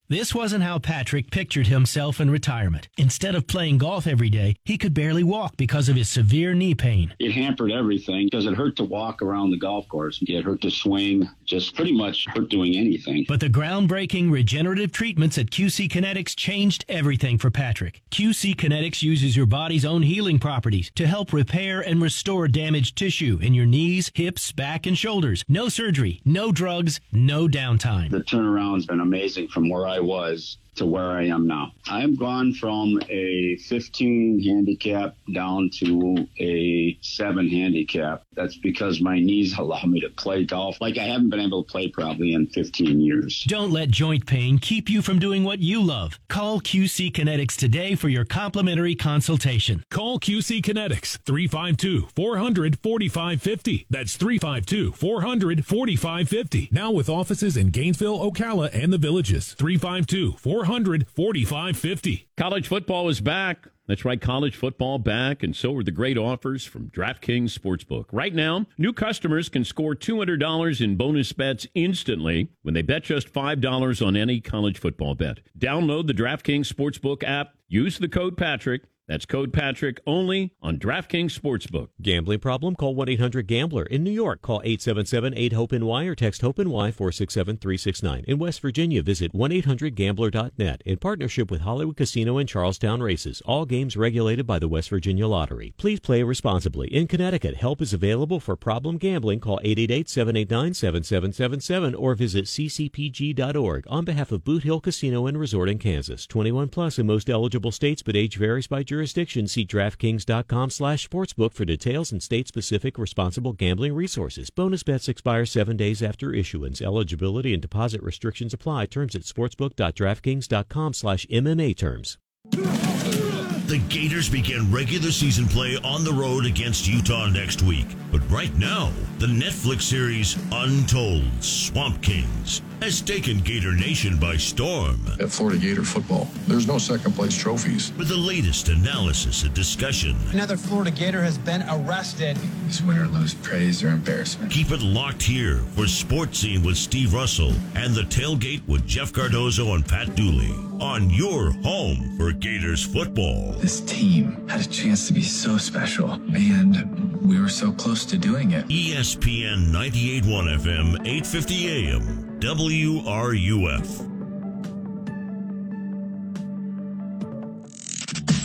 This wasn't how Patrick pictured himself in retirement. Instead of playing golf every day, he could barely walk because of his severe knee pain. It hampered everything because it hurt to walk around the golf course. It hurt to swing, just pretty much hurt doing anything. But the groundbreaking regenerative treatments at Q C Kinetics changed everything for Patrick. Q C Kinetics uses your body's own healing properties to help repair and restore damaged tissue in your knees, hips, back, and shoulders. No surgery, no drugs, no downtime. The turnaround's been amazing from where I was to where I am now. I'm gone from a fifteen handicap down to a seven handicap. That's because my knees allow me to play golf like I haven't been able to play probably in fifteen years. Don't let joint pain keep you from doing what you love. Call Q C Kinetics today for your complimentary consultation. Call Q C Kinetics, three five two, four hundred, forty-five fifty. That's three five two, four hundred, forty-five fifty. Now with offices in Gainesville, Ocala, and the Villages. three five two, four hundred, forty-five fifty. College football is back. That's right, college football back, and so are the great offers from DraftKings Sportsbook. Right now, new customers can score two hundred dollars in bonus bets instantly when they bet just five dollars on any college football bet. Download the DraftKings Sportsbook app. Use the code Patrick. That's code Patrick only on DraftKings Sportsbook. Gambling problem? Call one eight hundred gambler. In New York, call eight seven seven, eight, hope N Y or text HOPE-NY four six seven, three six nine. In West Virginia, visit one eight hundred gambler dot net. In partnership with Hollywood Casino and Charlestown Races, all games regulated by the West Virginia Lottery. Please play responsibly. In Connecticut, help is available for problem gambling. Call eight eight eight, seven eight nine, seven seven seven seven or visit c c p g dot org. On behalf of Boot Hill Casino and Resort in Kansas, twenty-one plus in most eligible states, but age varies by jurisdiction. jurisdiction, see DraftKings dot com slash sportsbook for details and state-specific responsible gambling resources. Bonus bets expire seven days after issuance. Eligibility and deposit restrictions apply. Terms at sportsbook dot DraftKings dot com slash M M A terms. The Gators begin regular season play on the road against Utah next week. But right now, the Netflix series Untold Swamp Kings has taken Gator Nation by storm. At Florida Gator football, there's no second place trophies. With the latest analysis and discussion. Another Florida Gator has been arrested. He's win or lose praise or embarrassment. Keep it locked here for Sports Scene with Steve Russell and The Tailgate with Jeff Cardozo and Pat Dooley on your home for Gators football. This team had a chance to be so special, and we were so close to doing it. E S P N ninety-eight point one F M, eight fifty A M, W R U F.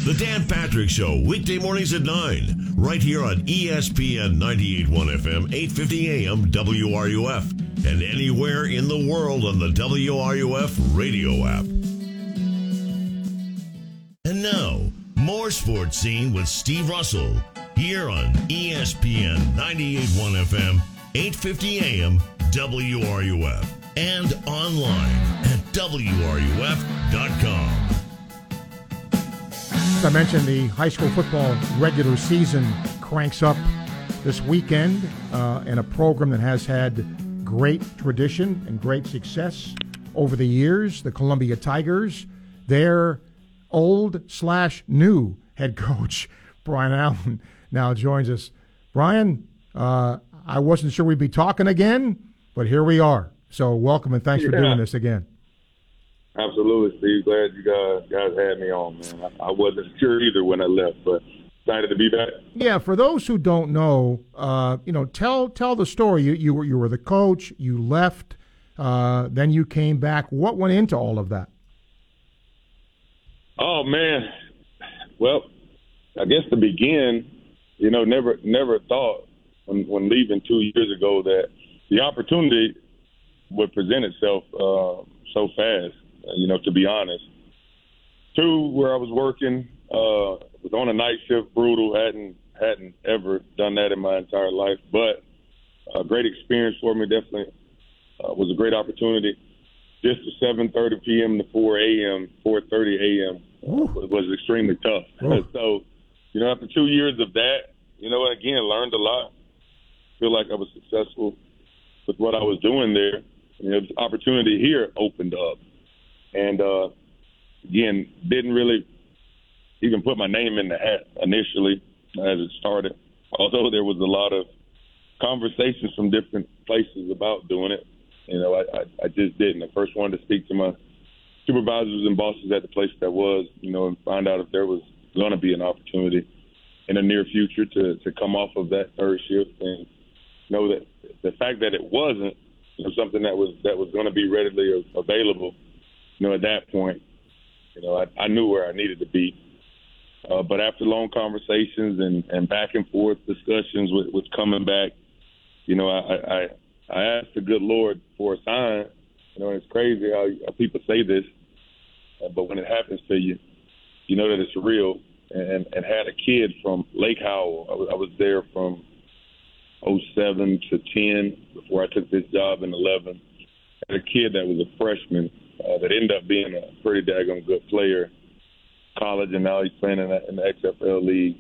The Dan Patrick Show, weekday mornings at nine, right here on E S P N ninety-eight point one F M, eight fifty A M, W R U F, and anywhere in the world on the W R U F radio app. And now, more Sports Scene with Steve Russell, here on E S P N ninety-eight point one F M, eight fifty A M, W R U F, and online at W R U F dot com. As I mentioned, the high school football regular season cranks up this weekend uh, in a program that has had great tradition and great success over the years. The Columbia Tigers, their old slash new head coach, Brian Allen, now joins us. Brian, uh, I wasn't sure we'd be talking again, but here we are. So welcome and thanks yeah. for doing this again. Absolutely, Steve. Glad you guys, guys had me on, man. I, I wasn't sure either when I left, but excited to be back. Yeah, for those who don't know, uh, you know, tell tell the story. You you were you were the coach. You left, uh, then you came back. What went into all of that? Oh man, well, I guess to begin, you know, never never thought when, when leaving two years ago that the opportunity would present itself uh, so fast, you know, to be honest. Two, where I was working, uh, was on a night shift, brutal, hadn't, hadn't ever done that in my entire life, but a great experience for me, definitely uh, was a great opportunity. Just to seven thirty p.m. to four a.m., four thirty a.m. Uh, was extremely tough. So, you know, after two years of that, you know, again, learned a lot. Feel like I was successful with what I was doing there. You know, the opportunity here opened up. And, uh, again, didn't really even put my name in the hat initially as it started, although there was a lot of conversations from different places about doing it. You know, I, I, I just didn't. I first wanted to speak to my supervisors and bosses at the place that was, you know, and find out if there was going to be an opportunity in the near future to, to come off of that third shift and know that the fact that it wasn't, you know, something that was that was going to be readily available, you know, at that point, you know, I, I knew where I needed to be. Uh, but after long conversations and, and back and forth discussions with, with coming back, you know, I, I I asked the good Lord for a sign. You know, and it's crazy how, how people say this, uh, but when it happens to you, you know that it's real. And, and had a kid from Lake Howell. I was, I was there from oh seven to ten before I took this job in eleven. Had a kid that was a freshman uh, that ended up being a pretty daggone good player, college, and now he's playing in, in the X F L league.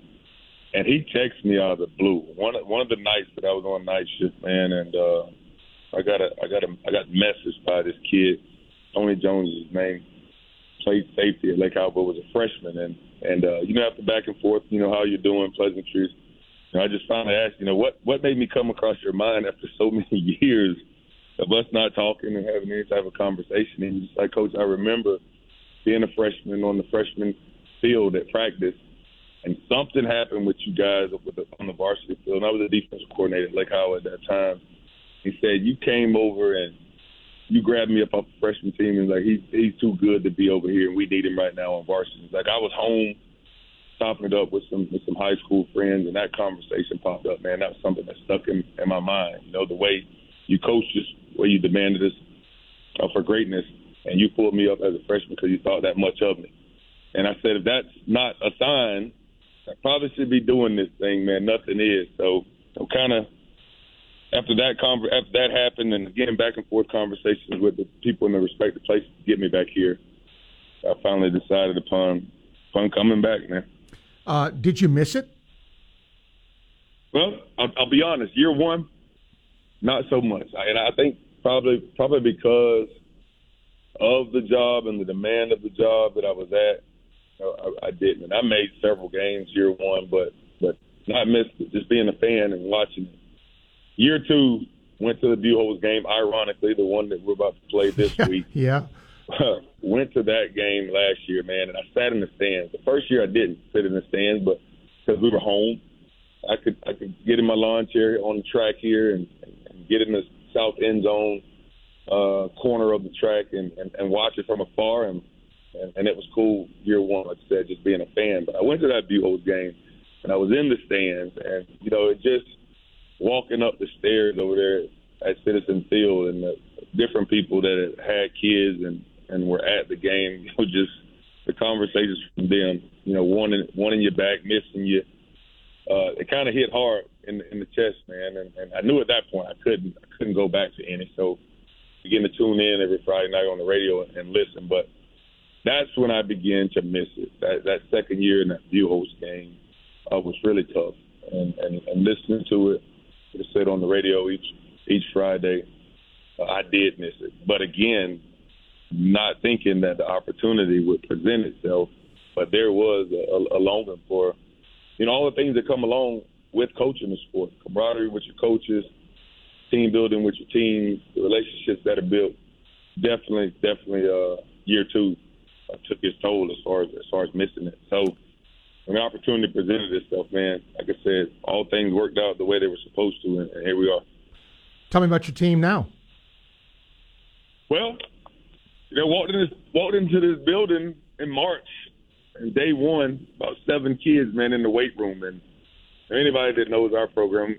And he texted me out of the blue. One one of the nights that I was on night shift, man, and uh, I got a I got a I got messaged by this kid, Tony Jones is his name, played safety at Lake Howell, but was a freshman. And and uh, you know, after back and forth, you know, how you're doing, pleasantries. And I just finally asked, you know, what what made me come across your mind after so many years of us not talking and having any type of conversation? And he's like, Coach, I remember being a freshman on the freshman field at practice. And something happened with you guys with the, on the varsity field. And I was a defensive coordinator at Lake Howell at that time. He said, you came over and you grabbed me up off the freshman team and was like, he's, he's too good to be over here, and we need him right now on varsity. Like, I was home chopping it up with some with some high school friends, and that conversation popped up, man. That was something that stuck in, in my mind. You know, the way you coached us, the way you demanded us uh, for greatness, and you pulled me up as a freshman because you thought that much of me. And I said, if that's not a sign, I probably should be doing this thing, man. Nothing is. So I'm kind of, after that conver- after that happened, and again, back and forth conversations with the people in the respective places to get me back here, I finally decided upon, upon coming back, man. Uh, did you miss it? Well, I'll, I'll be honest. Year one, not so much. I, and I think probably probably because of the job and the demand of the job that I was at, I, I didn't. And I made several games year one, but, but not missed it, just being a fan and watching it. Year two, went to the Buchholz game, ironically, the one that we're about to play this week. Yeah. Went to that game last year, man, and I sat in the stands. The first year I didn't sit in the stands, but because we were home, I could I could get in my lawn chair on the track here and, and get in the south end zone uh, corner of the track and, and, and watch it from afar, and, and, and it was cool year one, like I said, just being a fan. But I went to that Buchholz game, and I was in the stands, and, you know, it just walking up the stairs over there at Citizen Field and the different people that had kids and, and were at the game, you know, just the conversations from them, you know, wanting, wanting you back, missing you. Uh, it kind of hit hard in, in the chest, man, and, and I knew at that point I couldn't I couldn't go back to any. So begin to tune in every Friday night on the radio and, and listen. But that's when I began to miss it. That, that second year in that Buchholz game uh, was really tough, and, and, and listening to it, it said on the radio each each Friday, uh, I did miss it. But again, not thinking that the opportunity would present itself, but there was a, a longing for, you know, all the things that come along with coaching the sport, camaraderie with your coaches, team building with your team, the relationships that are built. Definitely, definitely uh, year two uh, took its toll as far as, as far as missing it. So when the opportunity presented itself, man, like I said, all things worked out the way they were supposed to, and, and here we are. Tell me about your team now. Well, you know, walked, in this, walked into this building in March, and day one, about seven kids, man, in the weight room. And anybody that knows our program,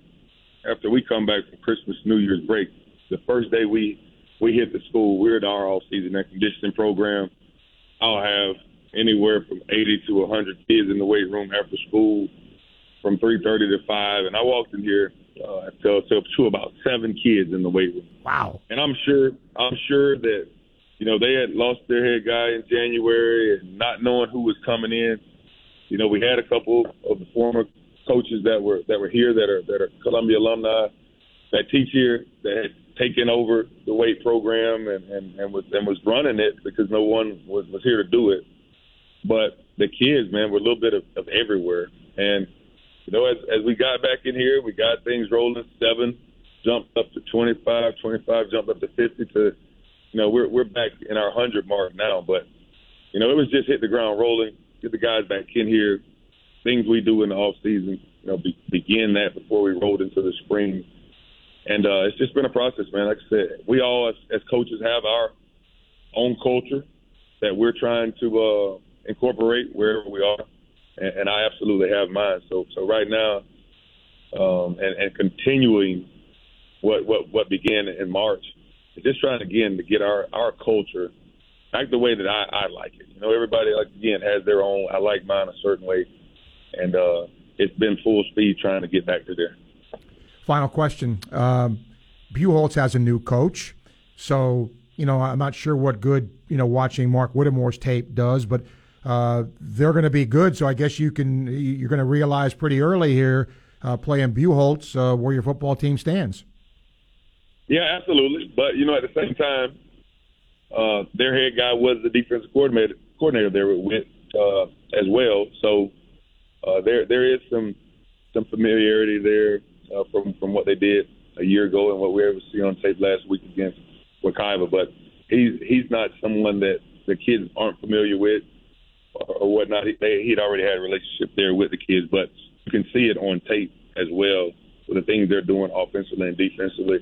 after we come back from Christmas, New Year's break, the first day we, we hit the school, we're in our off-season air conditioning program. I'll have anywhere from eighty to one hundred kids in the weight room after school from three thirty to five. And I walked in here uh, to, to, to about seven kids in the weight room. Wow. And I'm sure I'm sure that, you know, they had lost their head guy in January and not knowing who was coming in. You know, we had a couple of the former coaches that were that were here that are that are Columbia alumni that teach here that had taken over the weight program and, and, and was and was running it because no one was, was here to do it. But the kids, man, were a little bit of, of everywhere. And, you know, as, as we got back in here, we got things rolling. Seven jumped up to twenty-five. twenty-five jumped up to fifty to, you know, we're we're back in our one hundred mark now. But, you know, it was just hit the ground rolling, get the guys back in here, things we do in the offseason, you know, be, begin that before we rolled into the spring. And uh, it's just been a process, man. Like I said, we all as, as coaches have our own culture that we're trying to uh, – incorporate wherever we are, and, and I absolutely have mine. So, so right now, um, and, and continuing what, what what began in March, just trying again to get our, our culture back the way that I, I like it. You know, everybody like again has their own. I like mine a certain way, and uh, it's been full speed trying to get back to there. Final question: um, Buchholz has a new coach, so you know I'm not sure what good you know watching Mark Whittemore's tape does, but Uh, they're going to be good, so I guess you can you're going to realize pretty early here, uh, playing Buchholz, uh, where your football team stands. Yeah, absolutely. But you know, at the same time, uh, their head guy was the defensive coordinator coordinator there with Witt, uh, as well. So uh, there there is some some familiarity there uh, from from what they did a year ago and what we ever see on tape last week against Wakaiva. But he's he's not someone that the kids aren't familiar with or whatnot. He'd already had a relationship there with the kids, but you can see it on tape as well with the things they're doing offensively and defensively.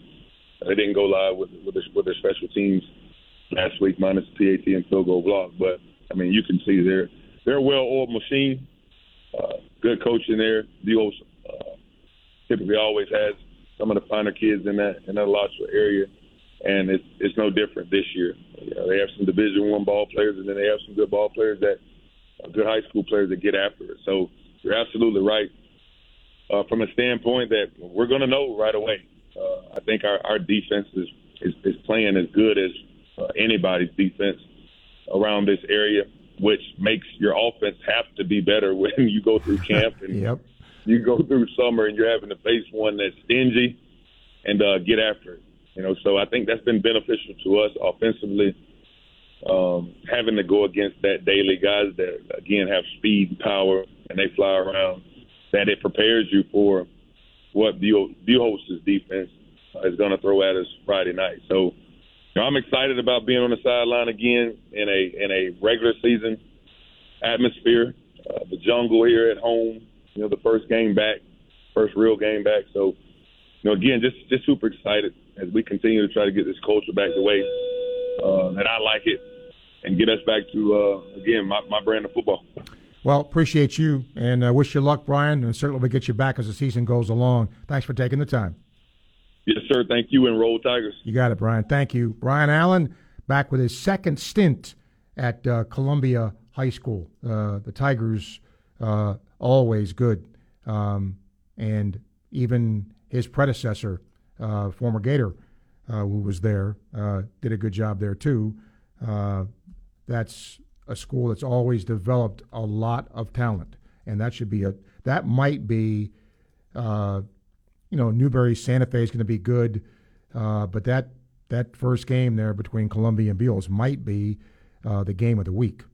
They didn't go live with with, the, with their special teams last week, minus P A T and field goal block. But I mean, you can see they're they're a well-oiled machine. Uh, good coaching there. Buchholz uh, typically always has some of the finer kids in that in that Alachua area, and it's it's no different this year. You know, they have some Division One ball players, and then they have some good ball players that good high school players that get after it. So you're absolutely right uh, from a standpoint that we're going to know right away. Uh, I think our, our defense is, is, is playing as good as uh, anybody's defense around this area, which makes your offense have to be better when you go through camp and yep. you go through summer and you're having to face one that's stingy and uh, get after it. You know, so I think that's been beneficial to us offensively, um, having to go against that daily, guys that, again, have speed and power and they fly around, that it prepares you for what Buchholz's defense is going to throw at us Friday night. So you know, I'm excited about being on the sideline again in a in a regular season atmosphere, uh, the jungle here at home, you know, the first game back, first real game back. So, you know, again, just, just super excited as we continue to try to get this culture back the way uh, that I like it and get us back to, uh, again, my, my brand of football. Well, appreciate you, and uh, wish you luck, Brian, and certainly we'll get you back as the season goes along. Thanks for taking the time. Yes, sir. Thank you, and Roll Tigers. You got it, Brian. Thank you. Brian Allen back with his second stint at uh, Columbia High School. Uh, the Tigers uh, always good, um, and even his predecessor, uh, former Gator, uh, who was there, uh, did a good job there too. Uh, that's a school that's always developed a lot of talent, and that should be a that might be, uh, you know, Newberry Santa Fe is going to be good, uh, but that that first game there between Columbia and Buchholz might be uh, the game of the week.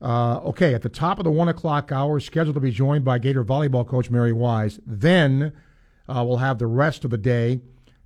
Uh, okay, at the top of the one o'clock hour, scheduled to be joined by Gator volleyball coach Mary Wise. Then uh, we'll have the rest of the day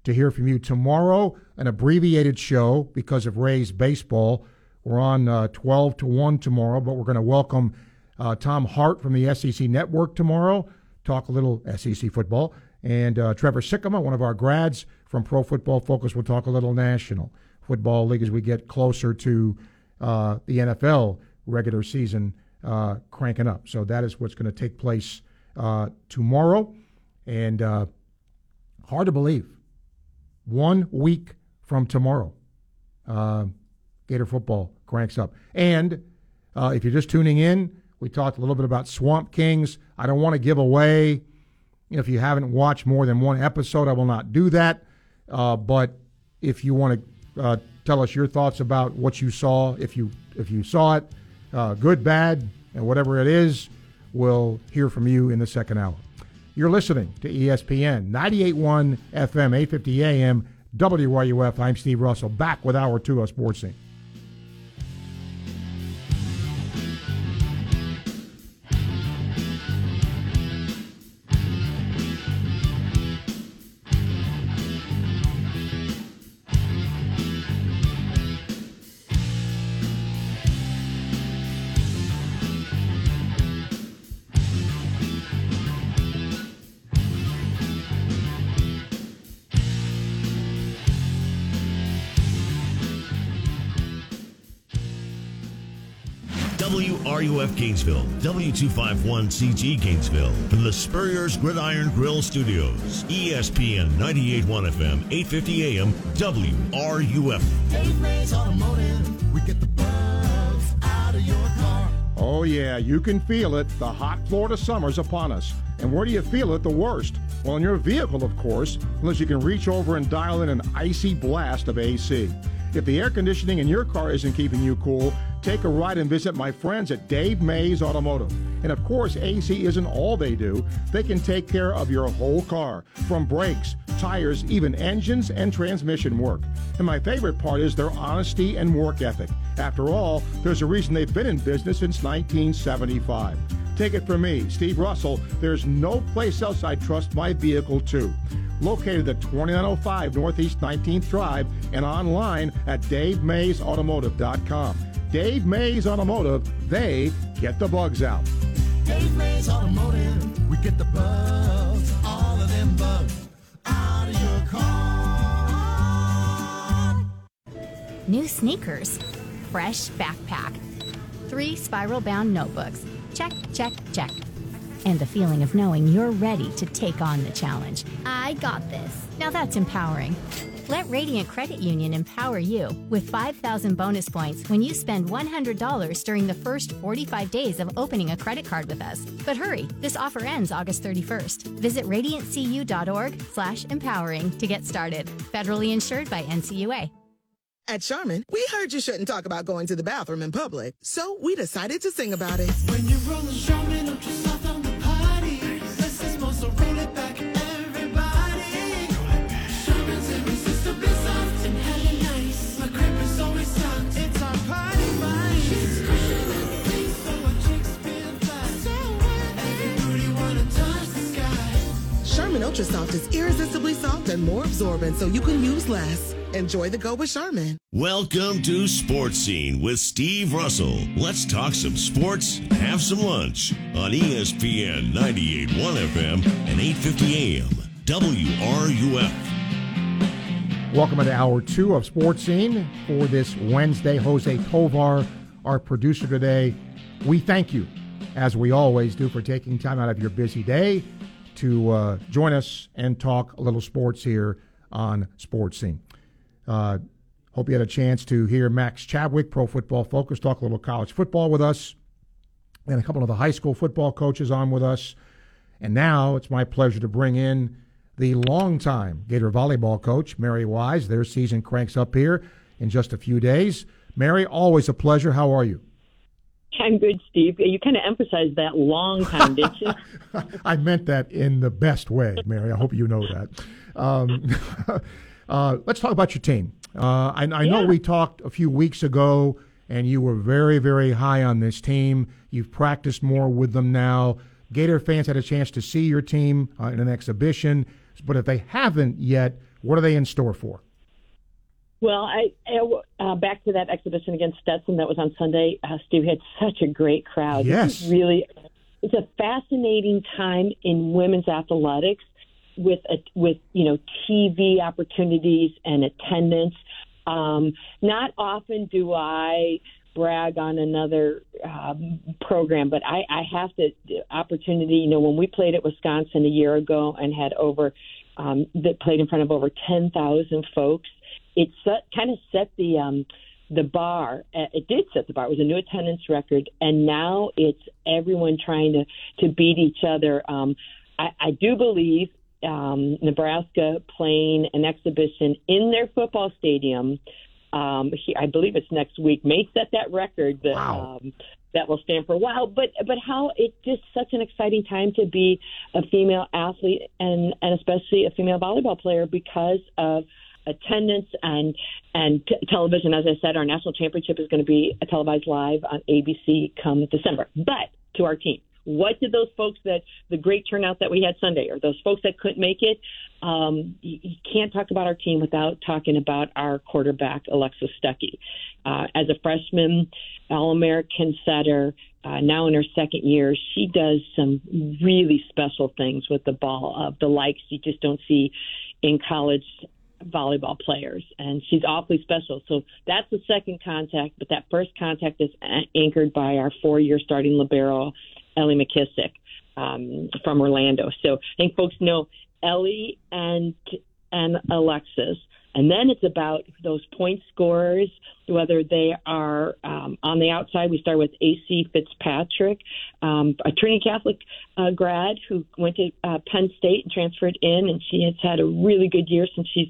to hear from you tomorrow. An abbreviated show because of Rays baseball. We're on uh, twelve to one tomorrow, but we're going to welcome uh, Tom Hart from the S E C Network tomorrow, talk a little S E C football, and uh, Trevor Sikkema, one of our grads from Pro Football Focus, will talk a little National Football League as we get closer to uh, the N F L regular season uh, cranking up. So that is what's going to take place uh, tomorrow, and uh, hard to believe, one week from tomorrow, uh, Gator football cranks up. And uh, if you're just tuning in, we talked a little bit about Swamp Kings. I don't want to give away, you know, if you haven't watched more than one episode, I will not do that. Uh, but if you want to uh, tell us your thoughts about what you saw, if you if you saw it, uh, good, bad, and whatever it is, we'll hear from you in the second hour. You're listening to E S P N ninety-eight point one F M, eight fifty A M, W R U F. I'm Steve Russell, back with Hour two of Sports Scene. W R U F Gainesville, W two fifty-one C G Gainesville, from the Spurrier's Gridiron Grill Studios, E S P N ninety-eight point one F M, eight fifty A M, W R U F. Dave Ray's Automotive, we get the bugs out of your car. Oh yeah, you can feel it. The hot Florida summer's upon us. And where do you feel it the worst? Well, in your vehicle, of course, unless you can reach over and dial in an icy blast of A C. If the air conditioning in your car isn't keeping you cool, take a ride and visit my friends at Dave Mays Automotive. And of course, A C isn't all they do. They can take care of your whole car, from brakes, tires, even engines and transmission work. And my favorite part is their honesty and work ethic. After all, there's a reason they've been in business since nineteen seventy-five. Take it from me, Steve Russell, there's no place else I trust my vehicle to. Located at twenty-nine oh five Northeast nineteenth Drive and online at dave mays automotive dot com. Dave Mays Automotive, they get the bugs out. Dave Mays Automotive, we get the bugs, all of them bugs, out of your car. New sneakers, fresh backpack, three spiral-bound notebooks, check, check, check. And the feeling of knowing you're ready to take on the challenge. I got this. Now that's empowering. Let Radiant Credit Union empower you with five thousand bonus points when you spend one hundred dollars during the first forty-five days of opening a credit card with us. But hurry, this offer ends August thirty-first. Visit radiantcu.org slash empowering to get started. Federally insured by N C U A. At Charmin, we heard you shouldn't talk about going to the bathroom in public, so we decided to sing about it. When you're rolling Charmin up your mouth on the party, let's just want to roll it back, everybody. Charmin's irresistible, soft and hella nice. My crepe is always soft, it's our party vibe. She's crushing in the face, so our chicks feel fly. So what? Everybody wanna touch the sky. Charmin Ultra Soft is irresistibly soft and more absorbent, so you can use less. Enjoy the go with Charmin. Welcome to Sports Scene with Steve Russell. Let's talk some sports and have some lunch on E S P N ninety-eight point one F M and eight fifty A M W R U F. Welcome to Hour two of Sports Scene for this Wednesday. Jose Tovar, our producer today. We thank you, as we always do, for taking time out of your busy day to uh, join us and talk a little sports here on Sports Scene. Uh, hope you had a chance to hear Max Chadwick, Pro Football Focus, talk a little college football with us, and a couple of the high school football coaches on with us. And now it's my pleasure to bring in the longtime Gator volleyball coach, Mary Wise. Their season cranks up here in just a few days. Mary, always a pleasure. How are you? I'm good, Steve. You kind of emphasized that long time, didn't you? I meant that in the best way, Mary. I hope you know that. Um Uh, let's talk about your team. Uh, I, I yeah. know we talked a few weeks ago, and you were very, very high on this team. You've practiced more with them now. Gator fans had a chance to see your team uh, in an exhibition, but if they haven't yet, what are they in store for? Well, I, I uh, back to that exhibition against Stetson that was on Sunday. Uh, Steve, we had such a great crowd. Yes. This is really, it's a fascinating time in women's athletics. With a, with you know T V opportunities and attendance, um, not often do I brag on another um, program, but I, I have the opportunity. You know, when we played at Wisconsin a year ago and had over um, that played in front of over ten thousand folks, it set, kind of set the um, the bar. It did set the bar. It was a new attendance record, and now it's everyone trying to to beat each other. Um, I, I do believe. Um, Nebraska playing an exhibition in their football stadium. Um, he, I believe it's next week. May set that record that wow. um, that will stand for a while. But but how it's just such an exciting time to be a female athlete and, and especially a female volleyball player because of attendance and and t- television. As I said, our national championship is going to be televised live on A B C come December. But to our team. What did those folks that the great turnout that we had Sunday or those folks that couldn't make it? Um, you, you can't talk about our team without talking about our quarterback, Alexis Stuckey. Uh, as a freshman, All-American setter, uh, now in her second year, she does some really special things with the ball of the likes you just don't see in college volleyball players, and she's awfully special. So that's the second contact, but that first contact is anchored by our four-year starting libero, Ellie McKissick um, from Orlando. So I think folks know Ellie and and Alexis. And then it's about those point scorers, whether they are um, on the outside. We start with A C Fitzpatrick, um, a Trinity Catholic uh, grad who went to uh, Penn State and transferred in, and she has had a really good year since she's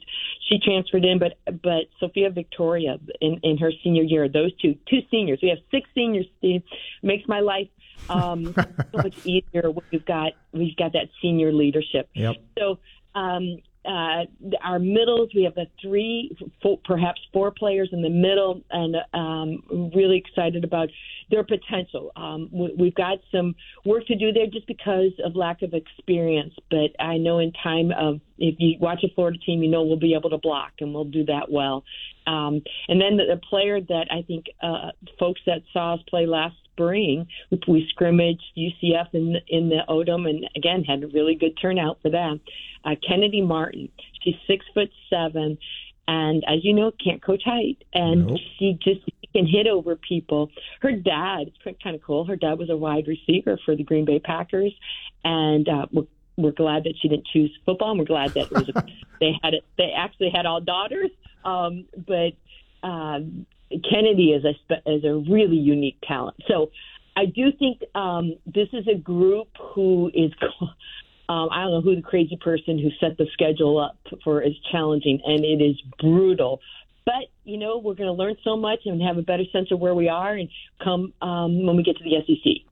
she transferred in. But but Sophia Victoria in, in her senior year, those two two seniors. We have six seniors. Steve, makes my life um, so much easier when you've got we've got that senior leadership. Yep. So. Um, Uh, our middles, we have the three, four, perhaps four players in the middle, and um, really excited about their potential. Um, we, we've got some work to do there just because of lack of experience, but I know in time of if you watch a Florida team, you know we'll be able to block, and we'll do that well. Um, and then the, the player that I think uh, folks that saw us play last spring, we, we scrimmaged U C F in, in the Odom, and again had a really good turnout for that. Uh, Kennedy Martin, she's six foot seven, and as you know, can't coach height, and nope. she just can hit over people. Her dad, it's kind of cool. Her dad was a wide receiver for the Green Bay Packers, and uh, we're glad that she didn't choose football, and we're glad that it was a, they had it. They actually had all daughters, um, but um, Kennedy is a is a really unique talent. So I do think um, this is a group who is. Um, I don't know who the crazy person who set the schedule up for is challenging, and it is brutal. But, you know, we're going to learn so much and have a better sense of where we are and come um, when we get to the S E C.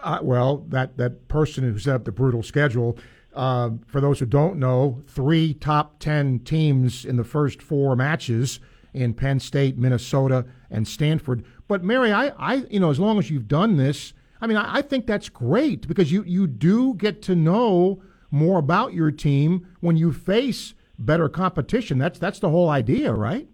Uh, well, that, that person who set up the brutal schedule, uh, for those who don't know, three top ten teams in the first four matches in Penn State, Minnesota, and Stanford. But, Mary, I, I you know, as long as you've done this, I mean, I, I think that's great because you, you do get to know more about your team when you face better competition. That's, that's the whole idea, right?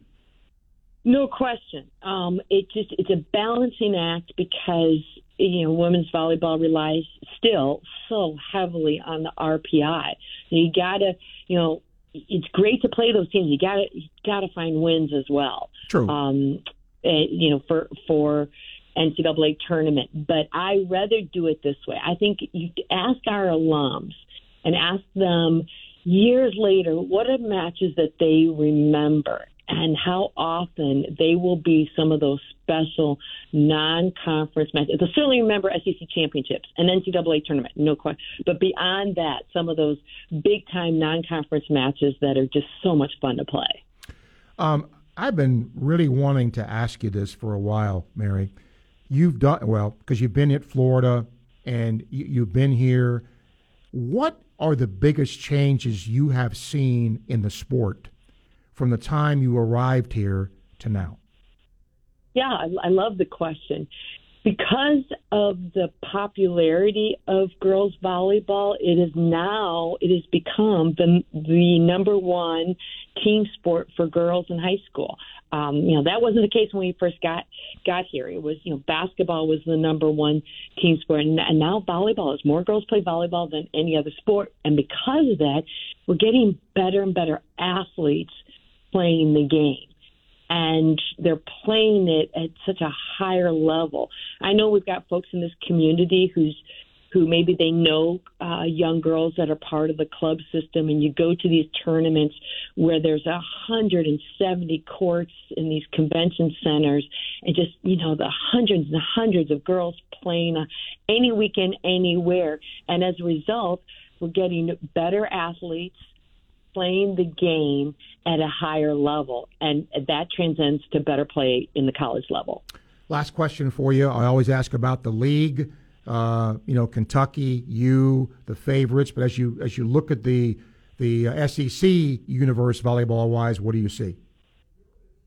No question. Um, it just it's a balancing act because, you know, women's volleyball relies still so heavily on the R P I. You gotta, you know, it's great to play those teams. You gotta you gotta find wins as well. True. Um, and, you know, for for N C double A tournament. But I rather do it this way. I think you ask our alums and ask them years later what are matches that they remember. And how often they will be some of those special non-conference matches. They'll certainly remember S E C championships and N C double A tournament, no question. But beyond that, some of those big-time non-conference matches that are just so much fun to play. Um, I've been really wanting to ask you this for a while, Mary. You've done well because you've been at Florida and you, you've been here. What are the biggest changes you have seen in the sport from the time you arrived here to now? Yeah, I, I love the question. Because of the popularity of girls volleyball, it is now, it has become the, the number one team sport for girls in high school. Um, you know, that wasn't the case when we first got, got here. It was, you know, basketball was the number one team sport. And, and now volleyball is more girls play volleyball than any other sport. And because of that, we're getting better and better athletes playing the game, and they're playing it at such a higher level. I know we've got folks in this community who's who maybe they know uh, young girls that are part of the club system, and you go to these tournaments where there's one hundred seventy courts in these convention centers, and just, you know, the hundreds and hundreds of girls playing uh, any weekend, anywhere. And as a result, we're getting better athletes playing the game at a higher level, and that transcends to better play in the college level. Last question for you. I always ask about the league. Uh, you know, Kentucky, you, the favorites, but as you as you look at the the uh, S E C universe volleyball-wise, what do you see?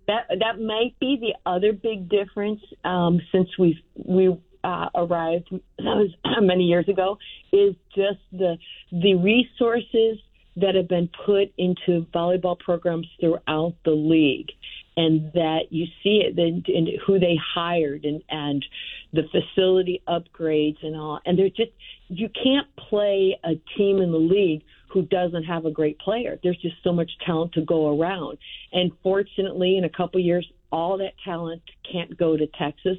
That that might be the other big difference um, since we we uh, arrived that was many years ago is just the the resources that have been put into volleyball programs throughout the league, and that you see it in, in who they hired and, and the facility upgrades and all. And they're just, you can't play a team in the league who doesn't have a great player. There's just so much talent to go around. And fortunately, in a couple of years, all that talent can't go to Texas.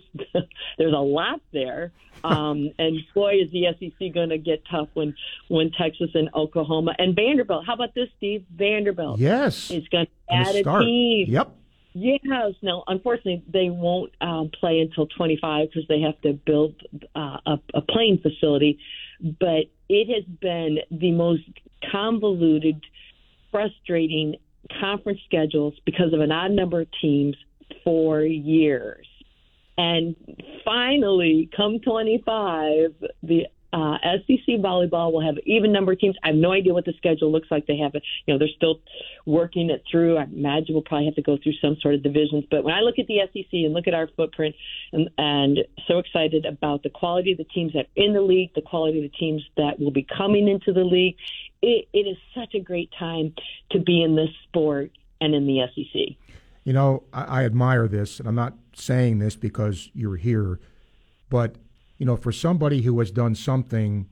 There's a lot there. Um, and boy, is the S E C going to get tough when, when Texas and Oklahoma and Vanderbilt. How about this, Steve? Vanderbilt. Yes. Is going to add a team. Yep. Yes. Now, unfortunately, they won't um, play until twenty-five because they have to build uh, a, a playing facility. But it has been the most convoluted, frustrating conference schedules because of an odd number of teams for years. And finally, come twenty-five, the uh, S E C volleyball will have even number of teams. I have no idea what the schedule looks like. They have it, you know, they're still working it through. I imagine we'll probably have to go through some sort of divisions. But when I look at the S E C and look at our footprint, and, and so excited about the quality of the teams that are in the league, the quality of the teams that will be coming into the league, it, it is such a great time to be in this sport and in the S E C. You know, I, I admire this, and I'm not saying this because you're here, but, you know, for somebody who has done something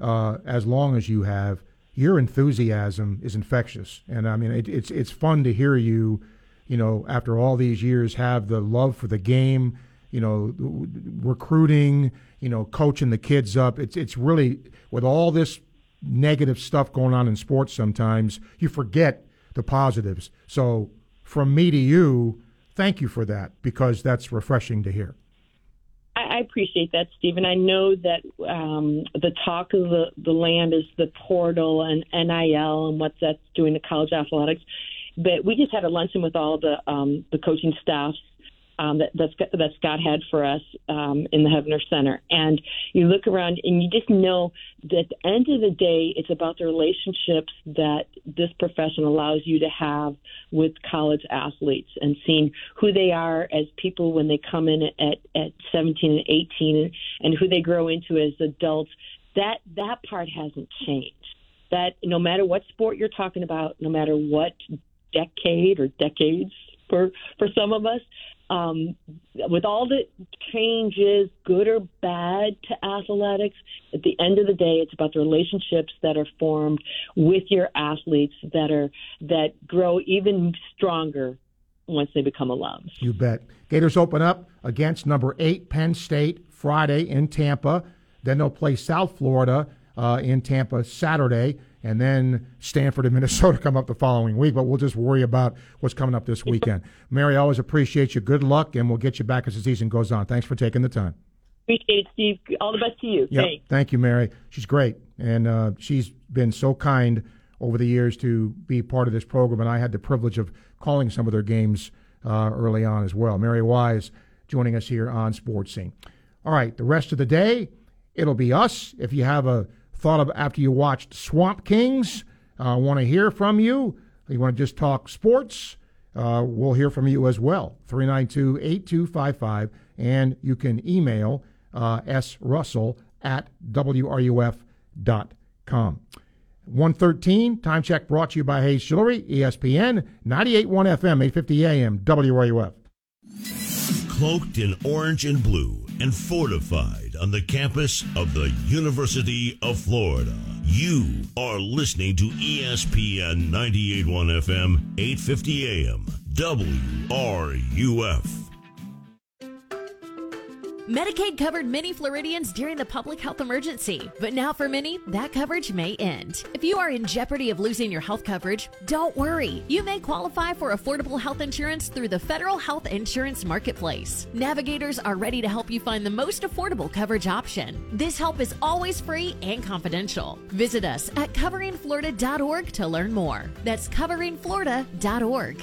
uh, as long as you have, your enthusiasm is infectious. And, I mean, it, it's it's fun to hear you, you know, after all these years, have the love for the game, you know, recruiting, you know, coaching the kids up. It's, it's really, with all this negative stuff going on in sports sometimes, you forget the positives. So from me to you, thank you for that, because that's refreshing to hear. I appreciate that, Stephen. I know that um, the talk of the, the land is the portal and N I L and what that's doing to college athletics. But we just had a luncheon with all the um, the coaching staffs um, that, that's, that Scott had for us um, in the Hebner Center. And you look around and you just know that at the end of the day, it's about the relationships that this profession allows you to have with college athletes and seeing who they are as people when they come in at, at seventeen and eighteen and who they grow into as adults. That, that part hasn't changed. That no matter what sport you're talking about, no matter what decade or decades for, for some of us, Um, with all the changes, good or bad, to athletics, at the end of the day, it's about the relationships that are formed with your athletes that are that grow even stronger once they become alums. You bet. Gators open up against number eight Penn State Friday in Tampa. Then they'll play South Florida uh, in Tampa Saturday. And then Stanford and Minnesota come up the following week, but we'll just worry about what's coming up this weekend. Mary, I always appreciate you. Good luck, and we'll get you back as the season goes on. Thanks for taking the time. Appreciate it, Steve. All the best to you. Yep. Thanks. Thank you, Mary. She's great, and uh, she's been so kind over the years to be part of this program, and I had the privilege of calling some of their games uh, early on as well. Mary Wise joining us here on Sports Scene. All right, the rest of the day, it'll be us. If you have a thought of after you watched Swamp Kings, I uh, want to hear from you. If you want to just talk sports, uh, we'll hear from you as well. three nine two, eight two five five, and you can email uh, s russell at w r u f dot com. one thirteen, time check brought to you by Hayes Jewelry, E S P N, ninety-eight point one F M, eight fifty A M, W R U F. Cloaked in orange and blue and fortified on the campus of the University of Florida, you are listening to E S P N ninety-eight point one F M, eight fifty A M, W R U F. Medicaid covered many Floridians during the public health emergency, but now for many, that coverage may end. If you are in jeopardy of losing your health coverage, don't worry. You may qualify for affordable health insurance through the Federal Health Insurance Marketplace. Navigators are ready to help you find the most affordable coverage option. This help is always free and confidential. Visit us at covering florida dot org to learn more. That's covering florida dot org.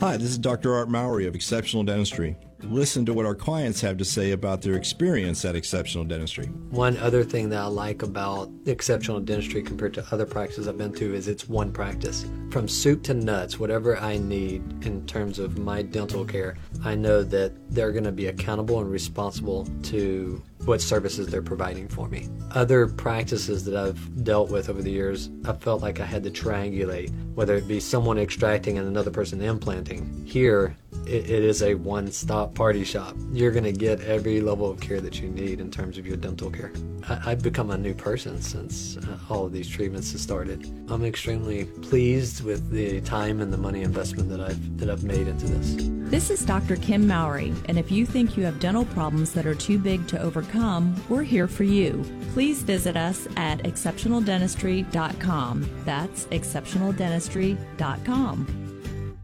Hi, this is Doctor Art Mowry of Exceptional Dentistry. Listen to what our clients have to say about their experience at Exceptional Dentistry. One other thing that I like about Exceptional Dentistry compared to other practices I've been to is it's one practice. From soup to nuts, whatever I need in terms of my dental care, I know that they're going to be accountable and responsible to what services they're providing for me. Other practices that I've dealt with over the years, I felt like I had to triangulate, whether it be someone extracting and another person implanting. Here, it, it is a one-stop party shop. You're going to get every level of care that you need in terms of your dental care. I, I've become a new person since uh, all of these treatments have started. I'm extremely pleased with the time and the money investment that I've, that I've made into this. This is Doctor Kim Mowry, and if you think you have dental problems that are too big to overcome, Come, we're here for you. Please visit us at exceptional dentistry dot com. That's exceptional dentistry dot com.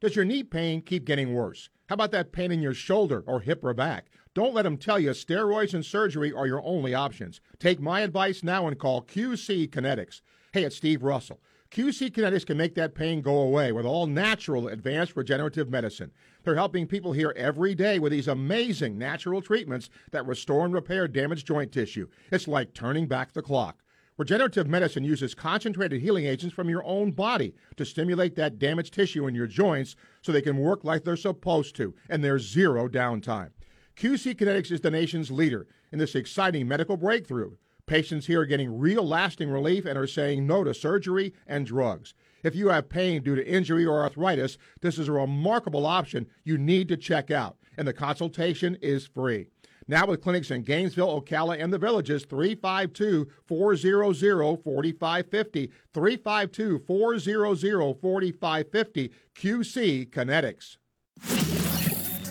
Does your knee pain keep getting worse? How about that pain in your shoulder or hip or back? Don't let them tell you steroids and surgery are your only options. Take my advice now and call Q C Kinetics. Hey, it's Steve Russell. Q C Kinetics can make that pain go away with all-natural advanced regenerative medicine. They're helping people here every day with these amazing natural treatments that restore and repair damaged joint tissue. It's like turning back the clock. Regenerative medicine uses concentrated healing agents from your own body to stimulate that damaged tissue in your joints so they can work like they're supposed to, and there's zero downtime. Q C Kinetics is the nation's leader in this exciting medical breakthrough. Patients here are getting real lasting relief and are saying no to surgery and drugs. If you have pain due to injury or arthritis, this is a remarkable option you need to check out, and the consultation is free. Now with clinics in Gainesville, Ocala, and the Villages, three five two, four hundred, forty-five fifty, three five two, four hundred, forty-five fifty, Q C Kinetics.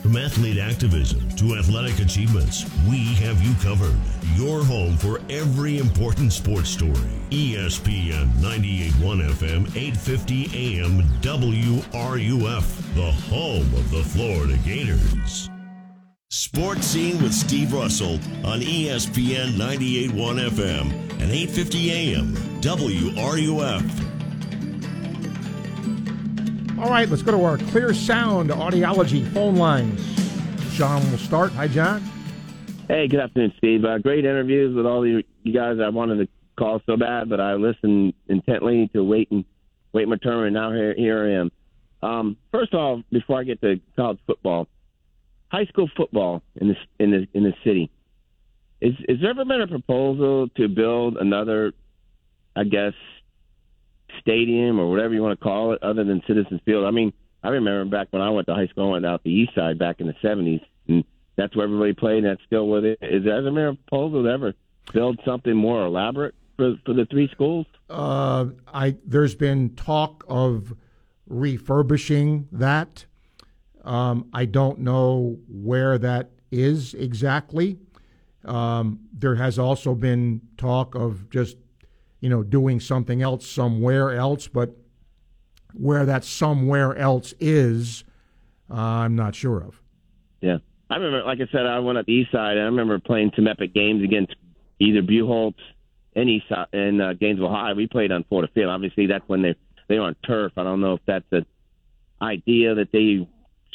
From athlete activism to athletic achievements, we have you covered. Your home for every important sports story. E S P N ninety-eight point one F M, eight fifty A M, W R U F, the home of the Florida Gators. Sports Scene with Steve Russell on E S P N ninety-eight point one F M and eight fifty A M, W R U F. All right, let's go to our Clear Sound Audiology phone lines. John will start. Hi, John. Hey, good afternoon, Steve. Uh, great interviews with all you guys. I wanted to call so bad, but I listened intently to wait and wait my turn, and now here, here I am. Um, first of all, before I get to college football, high school football in this in this in this city, is has there ever been a proposal to build another, I guess, stadium or whatever you want to call it other than Citizens Field? I mean, I remember back when I went to high school, I went out the east side back in the seventies, and that's where everybody played, and that's still where they is. There ever been a proposal to ever build something more elaborate for, for the three schools? Uh, I there's been talk of refurbishing that. Um, I don't know where that is exactly. Um, there has also been talk of just you know, doing something else somewhere else, but where that somewhere else is, uh, I'm not sure of. Yeah. I remember, like I said, I went up the east side, and I remember playing some epic games against either Buchholz and, east side, and uh, Gainesville High. We played on Florida Field. Obviously, that's when they they were on turf. I don't know if that's an idea that they